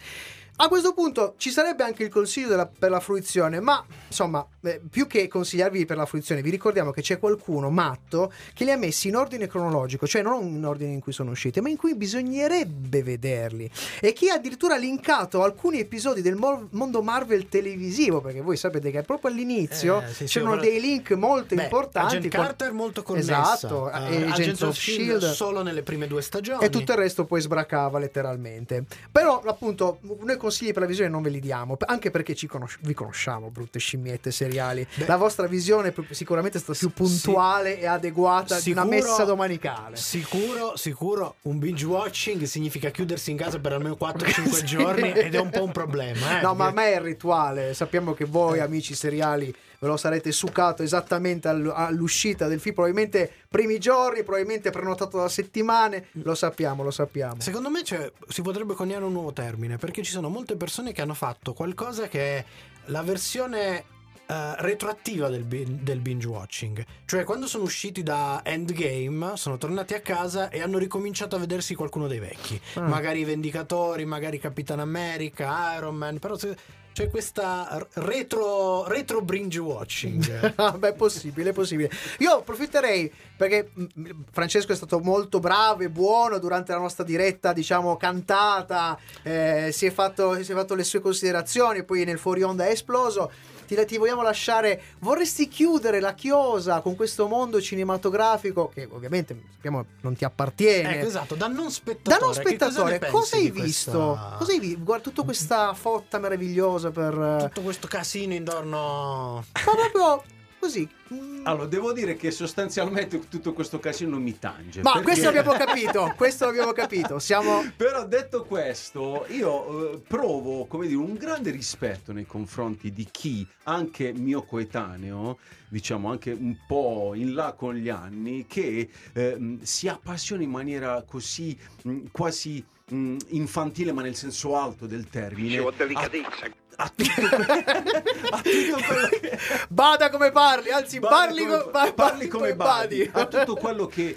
A questo punto ci sarebbe anche il consiglio per la fruizione, ma insomma, più che consigliarvi per la fruizione, vi ricordiamo che c'è qualcuno matto che li ha messi in ordine cronologico, cioè non in ordine in cui sono usciti, ma in cui bisognerebbe vederli, e chi ha addirittura linkato alcuni episodi del mondo Marvel televisivo, perché voi sapete che proprio all'inizio c'erano dei link molto importanti. Agent Carter molto connessa, esatto, Agents of Shield solo nelle prime 2 stagioni, e tutto il resto poi sbracava letteralmente. Però appunto noi consigli per la visione non ve li diamo, anche perché vi conosciamo, brutte scimmiette seriali. La vostra visione sicuramente è stata più puntuale e adeguata di una messa domenicale. Sicuro, un binge watching significa chiudersi in casa per almeno 4-5 giorni, ed è un po' un problema. No, ma a me è il rituale. Sappiamo che voi, amici seriali, ve lo sarete succato esattamente all'uscita del film, probabilmente primi giorni, probabilmente prenotato da settimane, lo sappiamo. Secondo me si potrebbe coniare un nuovo termine, perché ci sono molte persone che hanno fatto qualcosa che è la versione retroattiva del binge watching, cioè quando sono usciti da Endgame sono tornati a casa e hanno ricominciato a vedersi qualcuno dei vecchi, magari i Vendicatori, magari Capitan America, Iron Man, però C'è questa retro binge watching. Beh, è possibile. Io approfitterei, perché Francesco è stato molto bravo e buono durante la nostra diretta, diciamo, cantata, si è fatto le sue considerazioni, poi nel fuori onda è esploso. Ti vogliamo lasciare, vorresti chiudere la chiosa con questo mondo cinematografico che ovviamente sappiamo non ti appartiene, esatto, da non spettatore cosa hai visto? Guarda tutta questa fotta meravigliosa, per tutto questo casino intorno, ma proprio così. Allora, devo dire che sostanzialmente tutto questo casino mi tange. Ma perché... questo l'abbiamo capito. Però detto questo, io provo, come dire, un grande rispetto nei confronti di chi, anche mio coetaneo, diciamo anche un po' in là con gli anni, che si appassiona in maniera così quasi infantile, ma nel senso alto del termine. A tutto quello che... Bada come parli, anzi parli come badi. A tutto quello che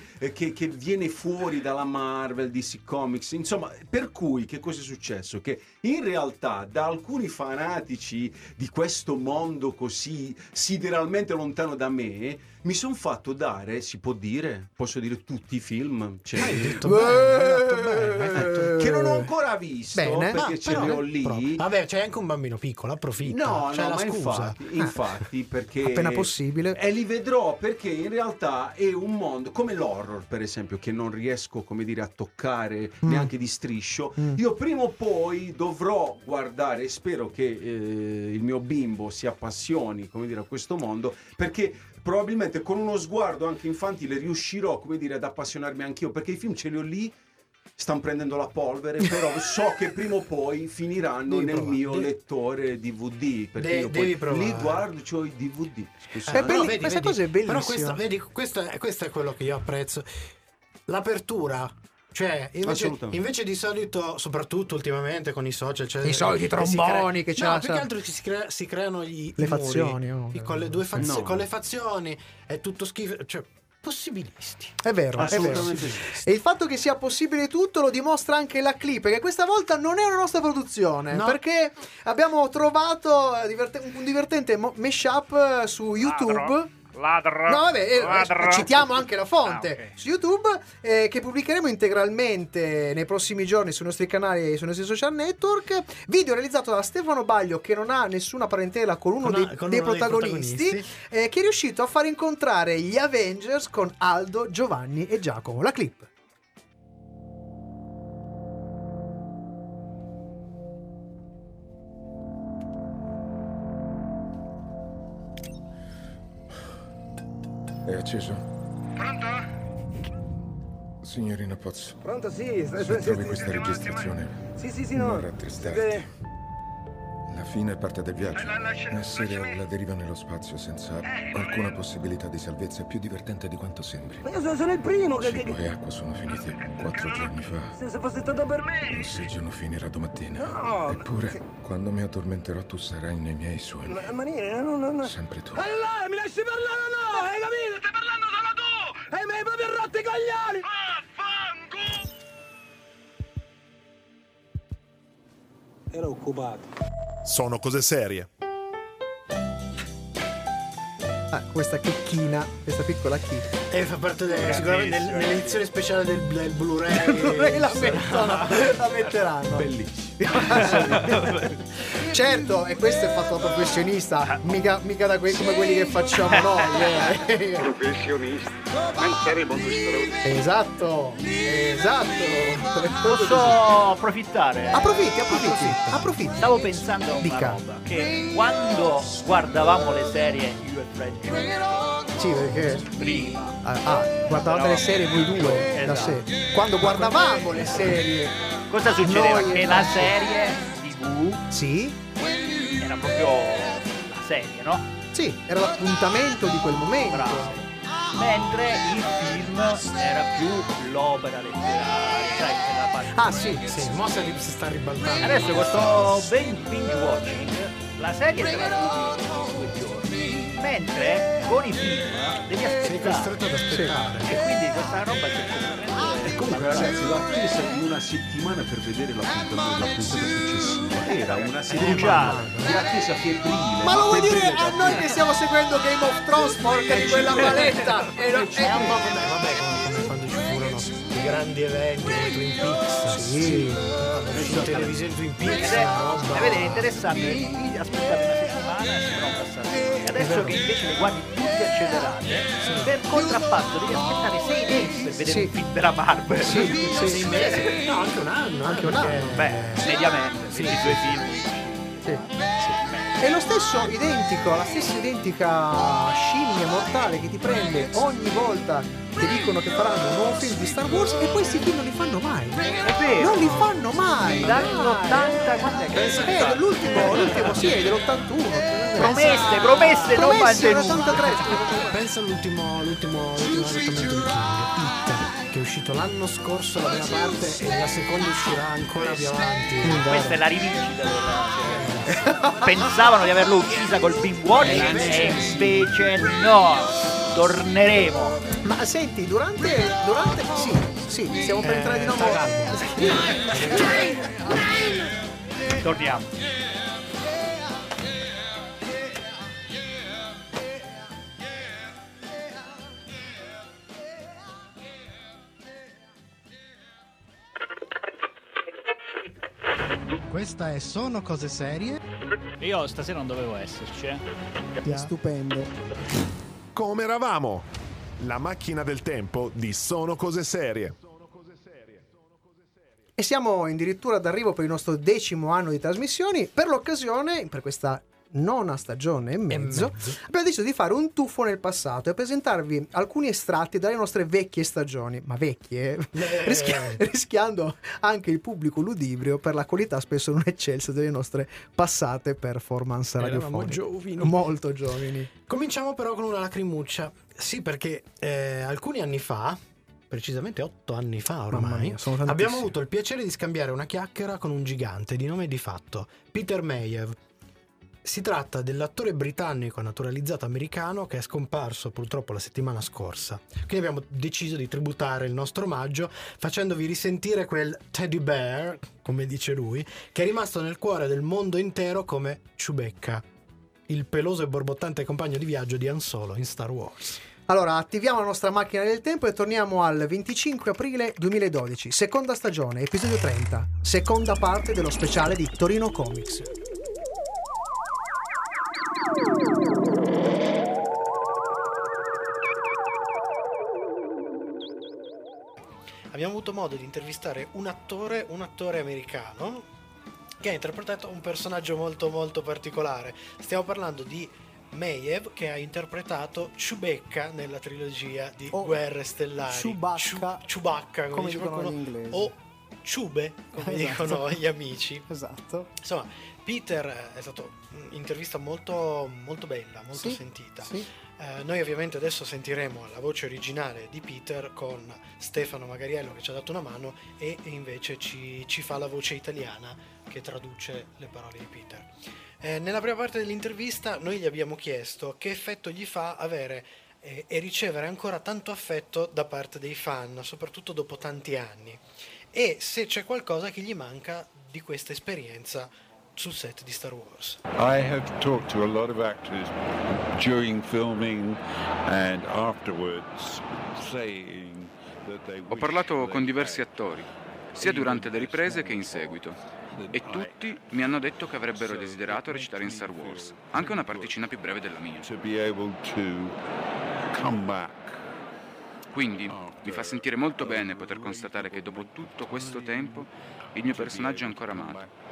viene fuori dalla Marvel, DC Comics, insomma, per cui che cosa è successo? Che in realtà da alcuni fanatici di questo mondo così sideralmente lontano da me mi sono fatto dare, si può dire? Posso dire tutti i film? Cioè, hai detto bene. Che non ho ancora visto, bene, perché ce li ho lì. Proprio. Vabbè, c'è anche un bambino piccolo, approfitta. Infatti, perché appena possibile. E li vedrò, perché in realtà è un mondo, come l'horror per esempio, che non riesco, come dire, a toccare neanche di striscio. Io prima o poi dovrò guardare, e spero che il mio bimbo si appassioni, come dire, a questo mondo, perché... probabilmente con uno sguardo anche infantile riuscirò, come dire, ad appassionarmi anch'io, perché i film ce li ho lì, stanno prendendo la polvere, però so che prima o poi finiranno nel mio lettore DVD, perché io poi li guardo, c'ho i DVD. Questa cosa è bellissima. Però questo è quello che io apprezzo, l'apertura. Cioè, invece di solito, soprattutto ultimamente con i social, cioè, i soliti tromboni che c'è. No, più che altro si creano le fazioni. Con le fazioni è tutto schifo. Cioè, possibilisti. È vero. E il fatto che sia possibile tutto lo dimostra anche la clip, che questa volta non è una nostra produzione, perché abbiamo trovato un divertente mashup su YouTube. Ladro. Citiamo anche la fonte su YouTube, che pubblicheremo integralmente nei prossimi giorni sui nostri canali e sui nostri social network. Video realizzato da Stefano Baglio, che non ha nessuna parentela con uno dei protagonisti. Che è riuscito a far incontrare gli Avengers con Aldo, Giovanni e Giacomo. La clip. È acceso. Pronto? Signorina Pozzo. Pronto, sì. Se trovi questa registrazione, non rattristarti. La fine parte del viaggio. Essere alla deriva nello spazio senza alcuna possibilità di salvezza è più divertente di quanto sembri. Ma io sono il primo che... Cibo e acqua sono finiti 4 giorni fa. Se fosse stato per me... L'ossigeno finirà domattina. No. Eppure, quando mi addormenterò, tu sarai nei miei sogni. Ma no. Sempre tu. Allora, mi lasci parlare o no? Hai capito? Stai parlando solo tu! E mi hai proprio rotto i coglioni! Vaffanculo! Era occupato. Sono cose serie. Questa chicchina, questa piccola chicca. E fa parte dell'edizione speciale del Blu-ray. Il Blu-ray la metteranno. Bellissimo. Certo, e questo è fatto da professionista, mica da come quelli che facciamo noi. Professionisti. Mancheremo questo. Esatto. Posso approfittare? Approfitti. Stavo pensando a una roba, che quando guardavamo le serie io e Fred, sì, perché prima guardavate le serie voi due, esatto. Quando guardavamo le serie, cosa succedeva? Che la serie TV era proprio la serie, no? Sì, era l'appuntamento di quel momento. Bravo. Mentre il film era più l'opera letteraria, sai, la parte sì. Mossa si sta ribaltando adesso questo binge watching. La serie te la guardi in 2 giorni, mentre con i film devi aspettare, sei costretto ad aspettare, e quindi questa roba è comunque, ragazzi, la attesa di una settimana per vedere la puntata successiva. era una settimana di attesa febbrile. Ma lo vuoi dire a noi che stiamo seguendo Game of Thrones, porca di quella paletta? E non c'è un po' che vabbè, come quando ci furono i grandi eventi come Twin Peaks, sì, su televisione Twin Peaks, e vedi, è interessante, aspettate una settimana e si sono passati. Adesso che invece le guardi tutte accelerate, per contrappasso devi aspettare 6 mesi per vedere un film della Marvel. Sì, 6 mesi. No, anche un anno, anche un anno. Beh, mediamente, sì, 22 film. Sì. E lo stesso identico, la stessa identica scimmia mortale che ti prende ogni volta che dicono che faranno un nuovo film di Star Wars e poi questi film non li fanno mai. È vero. Non li fanno mai. Dall'80, quant'è che è? L'ultimo sì, è dell'81. Promesse non mantenute. Pensa all'ultimo adattamento di King, It, che è uscito l'anno scorso la prima parte e la seconda uscirà ancora più avanti. Questa è la rivincita della... Pensavano di averlo uccisa col Big Watch e invece no, torneremo. Ma senti, durante sì, stiamo per entrare di nuovo. Torniamo. Questa è Sono Cose Serie. Io stasera non dovevo esserci, È stupendo. Come eravamo? La macchina del tempo di Sono Cose Serie. E siamo addirittura d'arrivo per il nostro 10° anno di trasmissioni. Per l'occasione, per questa nona stagione e mezzo, abbiamo deciso di fare un tuffo nel passato e presentarvi alcuni estratti dalle nostre vecchie stagioni, ma vecchie, rischiando anche il pubblico ludibrio per la qualità spesso non eccelsa delle nostre passate performance radiofoniche. Eravamo giovani, molto giovani. Cominciamo però con una lacrimuccia, sì, perché alcuni anni fa, precisamente 8 anni fa ormai, abbiamo avuto il piacere di scambiare una chiacchiera con un gigante di nome di fatto, Peter Mayev. Si tratta dell'attore britannico naturalizzato americano che è scomparso purtroppo la settimana scorsa. Quindi abbiamo deciso di tributare il nostro omaggio facendovi risentire quel teddy bear, come dice lui, che è rimasto nel cuore del mondo intero come Chewbacca, il peloso e borbottante compagno di viaggio di Han Solo in Star Wars. Allora, attiviamo la nostra macchina del tempo e torniamo al 25 aprile 2012, seconda stagione, episodio 30, seconda parte dello speciale di Torino Comics. Abbiamo avuto modo di intervistare un attore americano che ha interpretato un personaggio molto molto particolare. Stiamo parlando di Mayev, che ha interpretato Chewbacca nella trilogia di Guerre Stellari. Chewbacca come dice qualcuno, in inglese, o Chube come dicono gli amici. Esatto. Insomma, Peter è stato un'intervista molto, molto bella, molto sentita. Sì. Noi ovviamente adesso sentiremo la voce originale di Peter con Stefano Magariello che ci ha dato una mano e invece ci fa la voce italiana che traduce le parole di Peter. Nella prima parte dell'intervista noi gli abbiamo chiesto che effetto gli fa avere e ricevere ancora tanto affetto da parte dei fan, soprattutto dopo tanti anni, e se c'è qualcosa che gli manca di questa esperienza sul set di Star Wars. I have talked to a lot of actors during filming and afterwards saying that they... Ho parlato con diversi attori, sia durante le riprese che in seguito, e tutti mi hanno detto che avrebbero desiderato recitare in Star Wars, anche una particina più breve della mia. To be able to come back. Quindi mi fa sentire molto bene poter constatare che dopo tutto questo tempo il mio personaggio è ancora amato.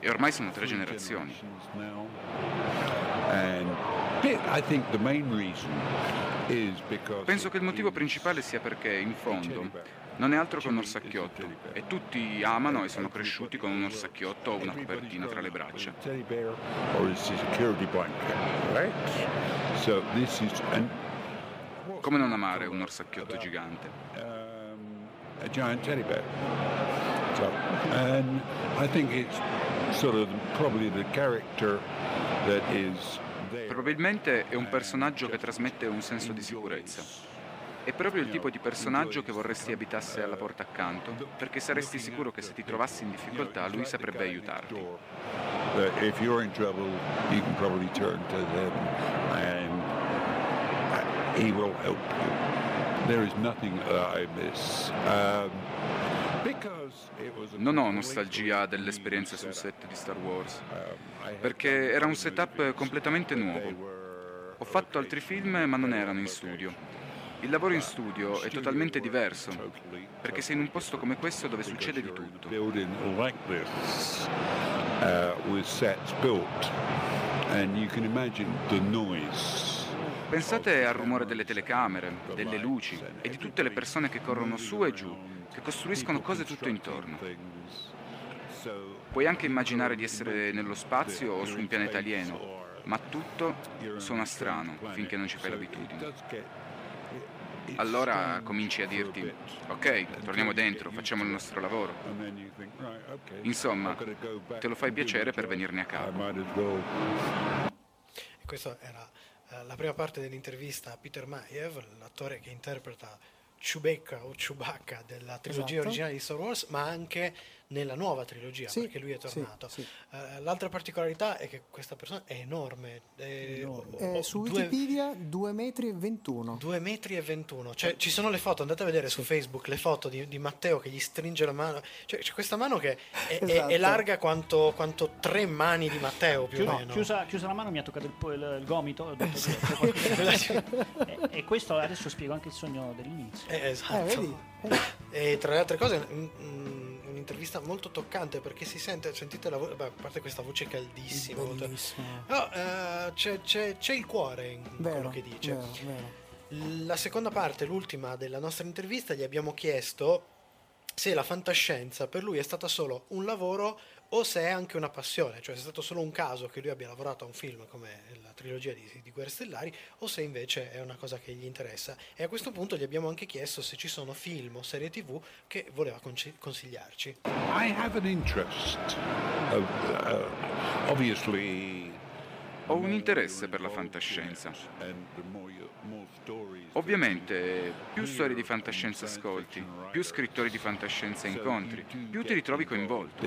E ormai sono 3 generazioni. Penso che il motivo principale sia perché, in fondo, non è altro che un orsacchiotto e tutti amano e sono cresciuti con un orsacchiotto o una copertina tra le braccia. Come non amare un orsacchiotto gigante? Probabilmente è un personaggio che trasmette un senso di sicurezza. È proprio il tipo di personaggio che vorresti abitasse alla porta accanto, perché saresti sicuro che se ti trovassi in difficoltà lui saprebbe aiutarti. Non ho nostalgia dell'esperienza sul set di Star Wars, perché era un setup completamente nuovo. Ho fatto altri film, ma non erano in studio. Il lavoro in studio è totalmente diverso, perché sei in un posto come questo dove succede di tutto. Pensate al rumore delle telecamere, delle luci e di tutte le persone che corrono su e giù, che costruiscono cose tutto intorno. Puoi anche immaginare di essere nello spazio o su un pianeta alieno, ma tutto suona strano finché non ci fai l'abitudine. Allora cominci a dirti, ok, torniamo dentro, facciamo il nostro lavoro. Insomma, te lo fai piacere per venirne a capo. E questa era la prima parte dell'intervista a Peter Maiev, l'attore che interpreta Chewbacca o Chewbacca della trilogia originale di Star Wars, ma anche nella nuova trilogia, perché lui è tornato. L'altra particolarità è che questa persona è enorme, su Wikipedia 2,21 metri. 2,21 metri, cioè ci sono le foto, andate a vedere su Facebook le foto di Matteo che gli stringe la mano, cioè c'è questa mano che è larga quanto tre mani di Matteo più o meno. Chiusa la mano mi ha toccato il gomito e questo adesso spiego anche il sogno dell'inizio. E tra le altre cose un'intervista molto toccante, perché si sente, sentite la voce, a parte questa voce caldissima, c'è il cuore in quello che dice. Vero. La seconda parte, l'ultima della nostra intervista, gli abbiamo chiesto se la fantascienza per lui è stata solo un lavoro o se è anche una passione, cioè se è stato solo un caso che lui abbia lavorato a un film come la trilogia di Guerre Stellari o se invece è una cosa che gli interessa. E a questo punto gli abbiamo anche chiesto se ci sono film o serie TV che voleva consigliarci. I have an interest. Obviously. Ho un interesse per la fantascienza. Ovviamente, più storie di fantascienza ascolti, più scrittori di fantascienza incontri, più ti ritrovi coinvolto.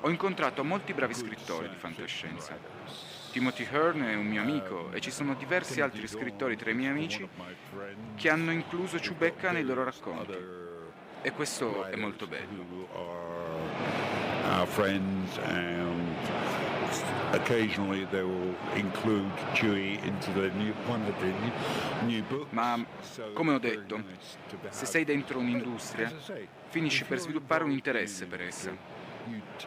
Ho incontrato molti bravi scrittori di fantascienza. Timothy Hearn è un mio amico e ci sono diversi altri scrittori tra i miei amici che hanno incluso Chewbacca nei loro racconti. E questo è molto bello. Ma, come ho detto, se sei dentro un'industria, finisci per sviluppare un interesse per essa,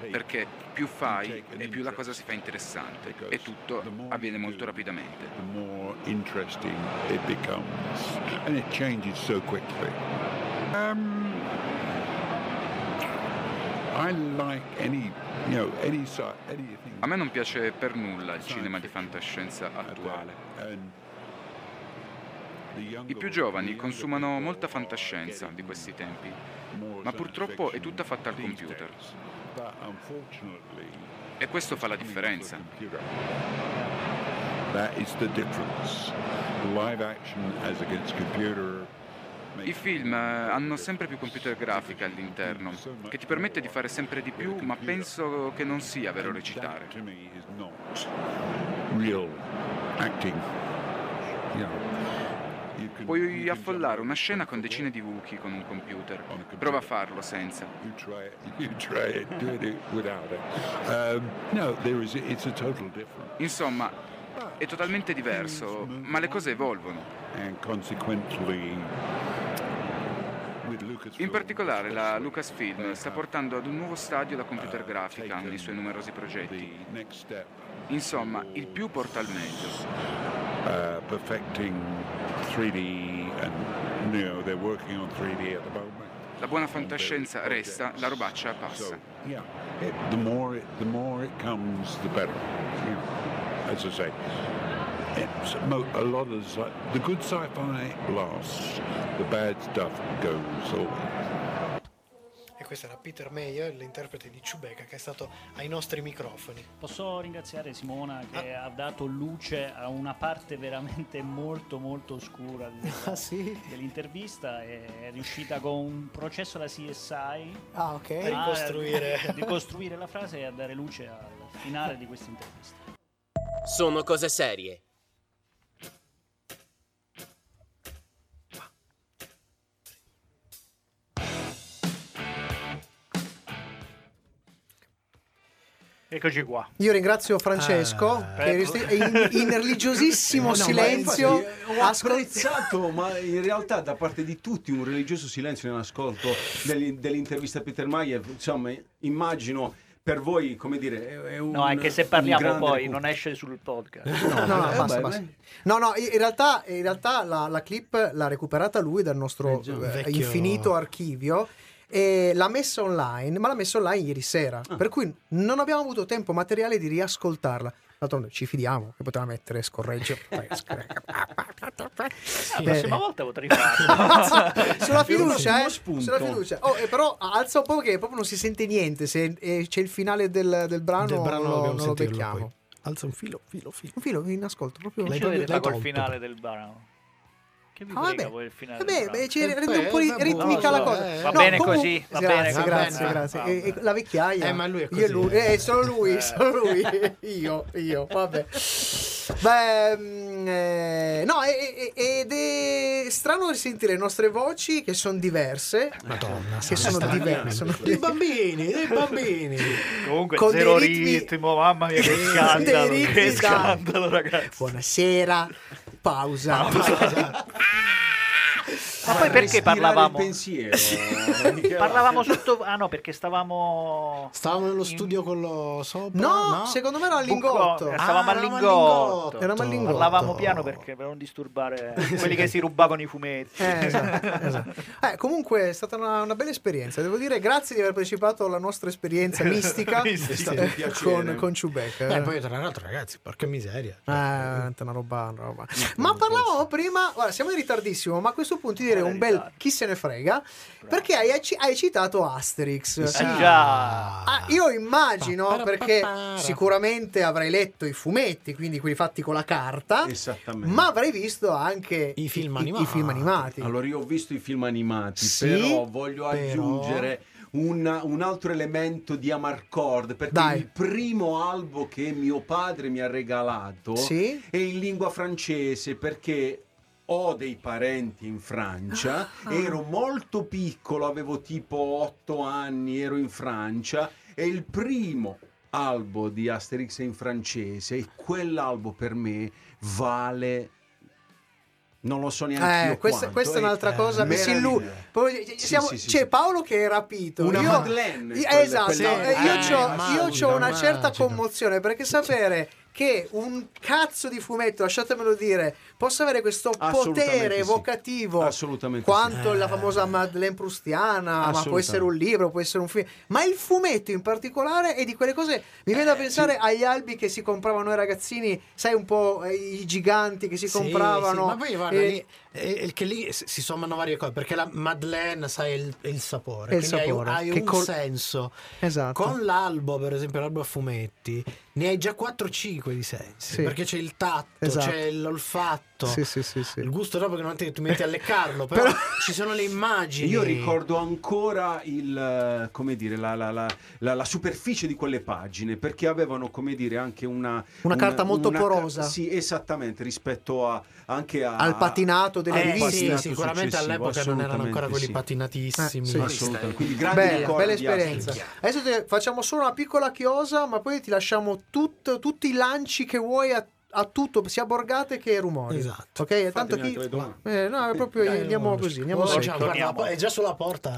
perché più fai e più la cosa si fa interessante e tutto avviene molto rapidamente. And it changes so quickly. A me non piace per nulla il cinema di fantascienza attuale. I più giovani consumano molta fantascienza di questi tempi, ma purtroppo è tutta fatta al computer. E questo fa la differenza. Live action as against computer. I film hanno sempre più computer grafica all'interno, che ti permette di fare sempre di più, ma penso che non sia vero recitare. Puoi affollare una scena con decine di buchi con un computer. Prova a farlo senza. Insomma, è totalmente diverso, ma le cose evolvono. In particolare la Lucasfilm sta portando ad un nuovo stadio la computer grafica nei suoi numerosi progetti. Insomma, il più porta al meglio. Perfecting 3D and they're working on 3D at the moment. La buona fantascienza resta, la robaccia passa. The more it comes, the better. As I say. A lot of the good sci-fi lasts, the bad stuff goes away. questo era Peter Mayer, l'interprete di Chewbacca, che è stato ai nostri microfoni. Posso ringraziare Simona che ha dato luce a una parte veramente molto molto oscura dell'intervista, è riuscita con un processo alla CSI a ricostruire la frase e a dare luce al finale di questa intervista. Sono cose serie. Eccoci qua. Io ringrazio Francesco che in religiosissimo silenzio. Infatti, ho apprezzato, ma in realtà da parte di tutti un religioso silenzio nell'ascolto dell'intervista a Peter Mayer. Insomma, immagino per voi, come dire, è un, no, anche se parliamo poi non esce sul podcast. No, basta. No, in realtà la clip l'ha recuperata lui dal nostro infinito archivio. E l'ha messa online, ma l'ha messa online ieri sera, per cui non abbiamo avuto tempo materiale di riascoltarla. D'altronde ci fidiamo che poteva mettere scorreggio. La prossima volta potrei farlo. Sulla fiducia. Però alza un po' che proprio non si sente niente. Se c'è il finale del brano, non lo becchiamo. Alza un filo in ascolto. Proprio che c'è col finale del brano? Che vi prega voi il finale? Vabbè, ci rende un po' ritmica la cosa. Va bene così. Grazie. E la vecchiaia. Ma lui è così. Solo lui. Io, vabbè. Beh, no, ed è strano sentire le nostre voci che sono diverse. Madonna, che sono diverse. Dei bambini. Comunque, con zero ritmo, mamma mia, che scandalo, ragazzi. Buonasera. Pausa. Ma poi perché parlavamo? Parlavamo sotto. Ah no, perché stavamo nello studio con lo sopra. No, secondo me era al Lingotto. Stavamo al Lingotto. Parlavamo piano per non disturbare quelli che si rubavano i fumetti. Esatto. Comunque è stata una bella esperienza. Devo dire grazie di aver partecipato alla nostra esperienza mistica con Chewbacca. Poi tra l'altro ragazzi, porca miseria. Una roba. Ma parlavamo prima, guarda, siamo in ritardissimo, ma a questo punto un bel chi se ne frega. Bravo. Perché hai citato Asterix. Sì. Io immagino perché sicuramente avrai letto i fumetti, quindi quelli fatti con la carta, ma avrai visto anche i film animati. Allora io ho visto i film animati, sì, però voglio aggiungere un altro elemento di Amarcord, perché il primo albo che mio padre mi ha regalato è in lingua francese, perché ho dei parenti in Francia, ero molto piccolo, avevo tipo 8 anni, ero in Francia e il primo albo di Asterix è in francese e quell'albo per me vale... Non lo so neanche io questa è un'altra cosa. Sì. C'è Paolo che è rapito. Una Madeleine. Io ho una certa commozione perché sapere che un cazzo di fumetto, lasciatemelo dire, possa avere questo potere evocativo quanto la famosa Madeleine prustiana, ma può essere un libro, può essere un film, ma il fumetto in particolare è di quelle cose, mi viene da pensare agli albi che si compravano i ragazzini, sai, un po' i giganti che si compravano, ma poi vanno lì. Che lì si sommano varie cose, perché la Madeleine sa il sapore, senso. Esatto. Con l'albo, per esempio l'albo a fumetti, ne hai già 4-5 di sensi, perché c'è il tatto, c'è l'olfatto, il gusto dopo che non ti metti a leccarlo, però ci sono le immagini. Io ricordo ancora la superficie di quelle pagine, perché avevano, come dire, anche una carta molto porosa. Sì, esattamente, rispetto al patinato delle riviste. Sicuramente all'epoca non erano ancora quelli patinatissimi. Quindi bella esperienza. Adesso facciamo solo una piccola chiosa, ma poi ti lasciamo tutti i lanci che vuoi a tutto, sia borgate che rumori. Esatto. Ok, tanto chi proprio andiamo così, andiamo, è già sulla porta.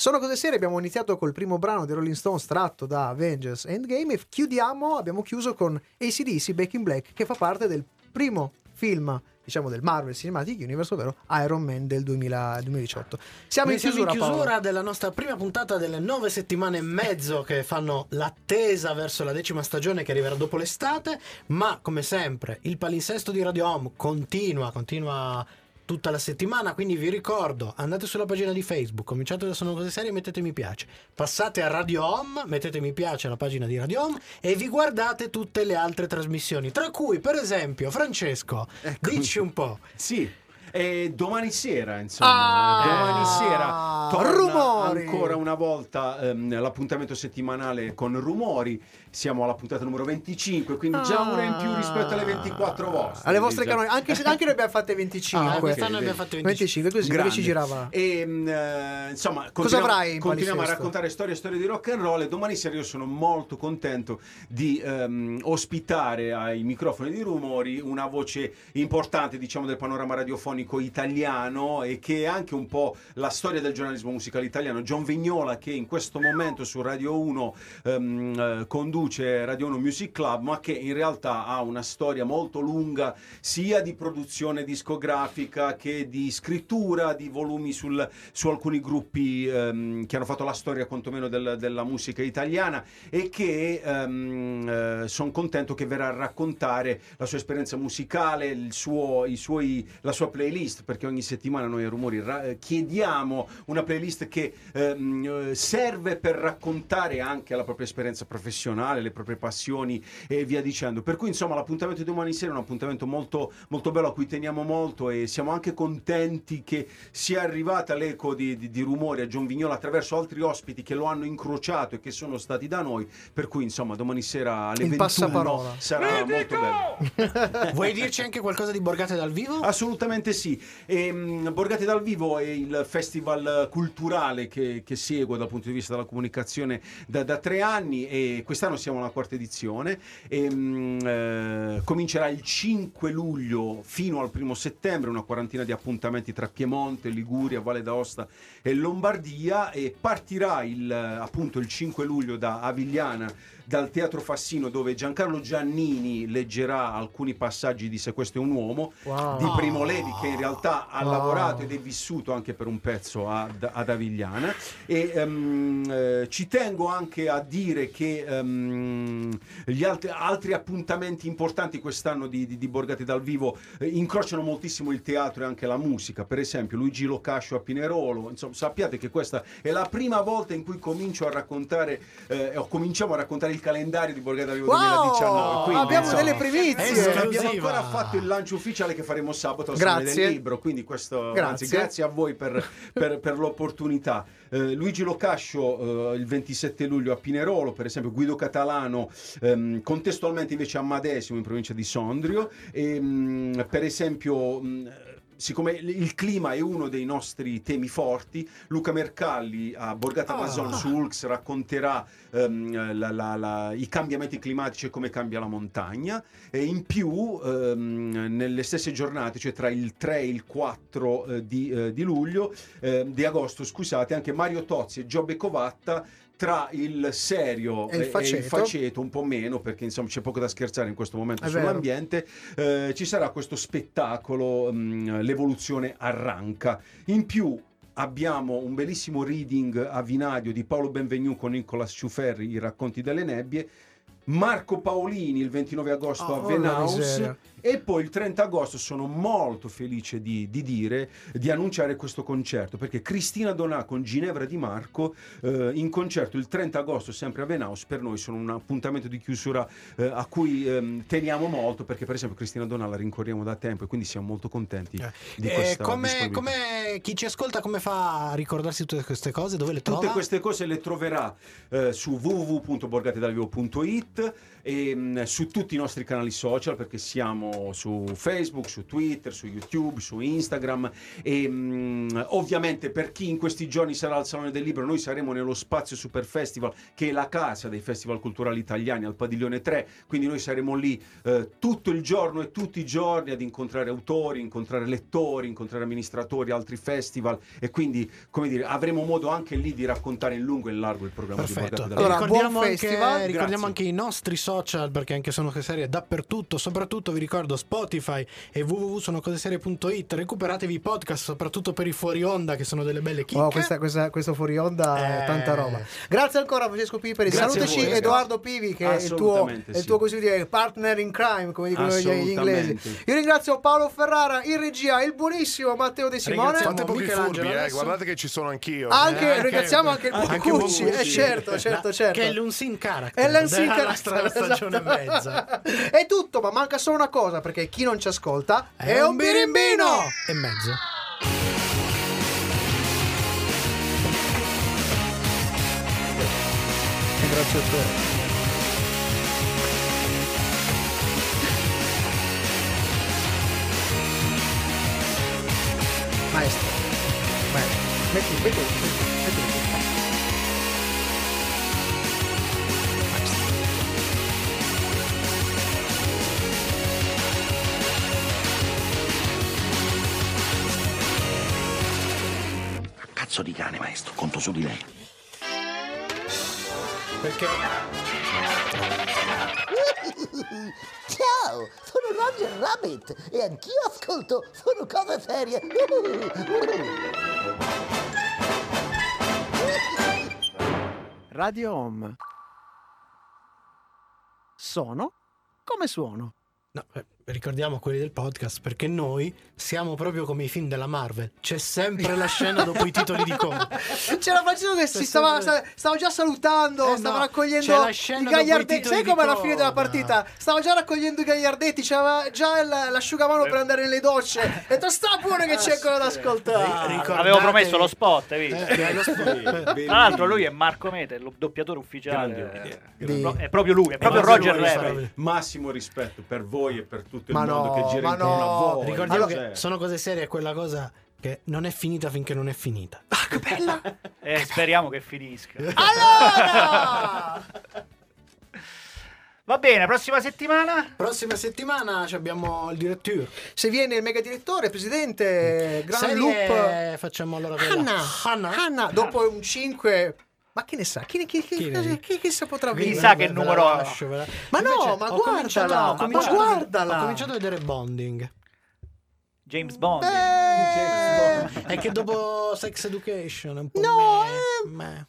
Sono cose serie, abbiamo iniziato col primo brano dei Rolling Stones tratto da Avengers Endgame e abbiamo chiuso con AC/DC Back in Black, che fa parte del primo film, diciamo, del Marvel Cinematic Universe, ovvero Iron Man del 2018. Siamo in chiusura della nostra prima puntata delle 9 settimane e mezzo che fanno l'attesa verso la 10ª stagione che arriverà dopo l'estate, ma come sempre il palinsesto di Radio Ohm continua tutta la settimana, quindi vi ricordo, andate sulla pagina di Facebook, cominciate da Sono Cose Serie e mettete mi piace, passate a Radio Ohm, mettete mi piace alla pagina di Radio Ohm e vi guardate tutte le altre trasmissioni, tra cui per esempio, Francesco, ecco, dici un po'. Sì. E domani sera, insomma, domani sera torna Rumori, ancora una volta l'appuntamento settimanale con Rumori. Siamo alla puntata numero 25, quindi già una in più rispetto alle 24 vostre. Alle vostre canoni, anche noi abbiamo fatte 25. Quest'anno abbiamo fatto 25, così perché ci girava. E, insomma, continuiamo a raccontare storie di rock and roll. E domani sera io sono molto contento di ospitare ai microfoni di Rumori una voce importante, diciamo, del panorama radiofonico italiano e che è anche un po' la storia del giornalismo musicale italiano. John Vignola, che in questo momento su Radio 1 conduce Radio 1 Music Club, ma che in realtà ha una storia molto lunga sia di produzione discografica che di scrittura di volumi su alcuni gruppi che hanno fatto la storia quantomeno della musica italiana, e che sono contento che verrà a raccontare la sua esperienza musicale, la sua playlist, perché ogni settimana noi a Rumori chiediamo una playlist che serve per raccontare anche la propria esperienza professionale, le proprie passioni e via dicendo. Per cui, insomma, l'appuntamento di domani sera è un appuntamento molto, molto bello a cui teniamo molto, e siamo anche contenti che sia arrivata l'eco di Rumori a John Vignola attraverso altri ospiti che lo hanno incrociato e che sono stati da noi. Per cui, insomma, domani sera alle 21 sarà molto bello. Vuoi dirci anche qualcosa di Borgate dal vivo? Assolutamente sì. Borgate dal vivo è il festival culturale che seguo dal punto di vista della comunicazione da 3 anni, e quest'anno siamo alla 4ª edizione e comincerà il 5 luglio fino al 1° settembre, una quarantina di appuntamenti tra Piemonte, Liguria, Valle d'Aosta e Lombardia, e partirà appunto il 5 luglio da Avigliana, dal Teatro Fassino, dove Giancarlo Giannini leggerà alcuni passaggi di Se questo è un uomo, di Primo Levi, che in realtà ha lavorato ed è vissuto anche per un pezzo ad Avigliana. E ci tengo anche a dire che gli altri appuntamenti importanti quest'anno di Borgate dal vivo incrociano moltissimo il teatro e anche la musica. Per esempio Luigi Locascio a Pinerolo. Insomma, sappiate che questa è la prima volta in cui cominciamo a raccontare il calendario di Borgate dal vivo 2019. Quindi, abbiamo delle primizie. Non abbiamo ancora fatto il lancio ufficiale, che faremo sabato al Salone del Libro. Quindi grazie a voi per l'opportunità. Luigi Locascio il 27 luglio a Pinerolo, per esempio. Guido Catalano contestualmente invece a Madesimo, in provincia di Sondrio, e per esempio, siccome il clima è uno dei nostri temi forti, Luca Mercalli a Borgata Mason su Ulx racconterà i cambiamenti climatici e come cambia la montagna. E in più nelle stesse giornate, cioè tra il 3 e il 4 di agosto, scusate, anche Mario Tozzi e Giobbe Covatta tra il serio e il faceto, un po' meno perché insomma c'è poco da scherzare in questo momento sull'ambiente. Ci sarà questo spettacolo L'evoluzione arranca. In più abbiamo un bellissimo reading a Vinadio di Paolo Benvenu con Nicolas Ciuferri, I racconti delle nebbie. Marco Paolini il 29 agosto a Venaus, e poi il 30 agosto sono molto felice di annunciare questo concerto, perché Cristina Donà con Ginevra Di Marco in concerto il 30 agosto sempre a Venaus. Per noi sono un appuntamento di chiusura a cui teniamo molto, perché per esempio Cristina Donà la rincorriamo da tempo e quindi siamo molto contenti di questa disponibilità. Come chi ci ascolta, come fa a ricordarsi tutte queste cose? Dove le trova? Tutte queste cose le troverà su www.borgatedalvivo.it e su tutti i nostri canali social, perché siamo su Facebook, su Twitter, su YouTube, su Instagram, e ovviamente per chi in questi giorni sarà al Salone del Libro, noi saremo nello Spazio Super Festival, che è la casa dei festival culturali italiani, al Padiglione 3, quindi noi saremo lì tutto il giorno e tutti i giorni ad incontrare autori, incontrare lettori, incontrare amministratori, altri festival, e quindi, come dire, avremo modo anche lì di raccontare in lungo e in largo il programma. Perfetto. Di Borgate dal Vivo. Allora, buon festival, ricordiamo anche i nomi nostri social, perché anche Sono Cose Serie dappertutto, soprattutto vi ricordo Spotify e www.sonocoseserie.it. recuperatevi i podcast, soprattutto per i fuori onda, che sono delle belle chicche. Questo fuori onda, tanta roba. Grazie ancora Francesco Piperis. Salutaci voi, Edoardo Pivi, che è il tuo così dire partner in crime, come dicono gli inglesi. Io ringrazio Paolo Ferrara in regia, il buonissimo Matteo De Simone. Fate pochi furbi, guardate che ci sono anch'io. Ringraziamo anche il Cucci, certo. Che è l'unseen character. È l'unseen character della stagione e mezza. È tutto, ma manca solo una cosa, perché chi non ci ascolta è un birimbino e mezzo. Grazie a te. Maestro, metti. Cazzo di cane, maestro, conto su di lei. Perché? Ciao, sono Roger Rabbit e anch'io ascolto Sono Cose Serie. Radio Ohm. Sono come suono. No, ricordiamo quelli del podcast, perché noi siamo proprio come i film della Marvel, c'è sempre la scena dopo i titoli di coda. C'era Francesco che stava già salutando, stava raccogliendo i gagliardetti, sai come alla fine della partita stava già raccogliendo i gagliardetti, c'era già l'asciugamano per andare nelle docce, e ho detto sta pure che c'è ancora da ascoltare. Avevo promesso lo spot, hai visto? Lo spot. Tra l'altro lui è Marco Mete, il doppiatore ufficiale, è proprio lui, è proprio Roger Rabbit. Massimo rispetto per voi e per tutti. Ma il mondo che gira intorno a voi. Ricordiamo che Sono Cose Serie, quella cosa che non è finita finché non è finita. Ah, che bella! Speriamo che finisca. Allora! Va bene, prossima settimana? Prossima settimana abbiamo il direttore. Se viene il mega direttore, presidente, Gran Loop. Facciamo allora quella. Hanna. Dopo un 5... Ma che ne sa? Chi potrà venire? Chissà che numero lascio. Ma no, ma guardala! Ho cominciato a vedere Bonding. James Bond. È che dopo Sex Education è un po' non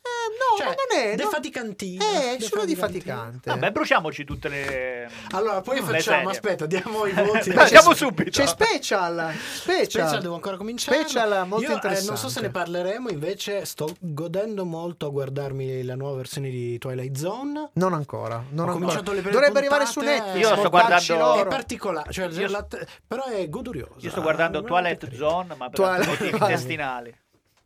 è defaticantino. Solo defaticante. Vabbè, bruciamoci tutte le... Allora, poi facciamo, aspetta, diamo i voti. Facciamo subito. C'è Special, devo ancora cominciare. Special, molto interessante. Non so se ne parleremo, invece sto godendo molto a guardarmi la nuova versione di Twilight Zone. Non ancora. Dovrebbe arrivare su Netflix. Io sto guardando... È particolare, però è godurioso. Guardando Toilette Zone, ma per motivi intestinali.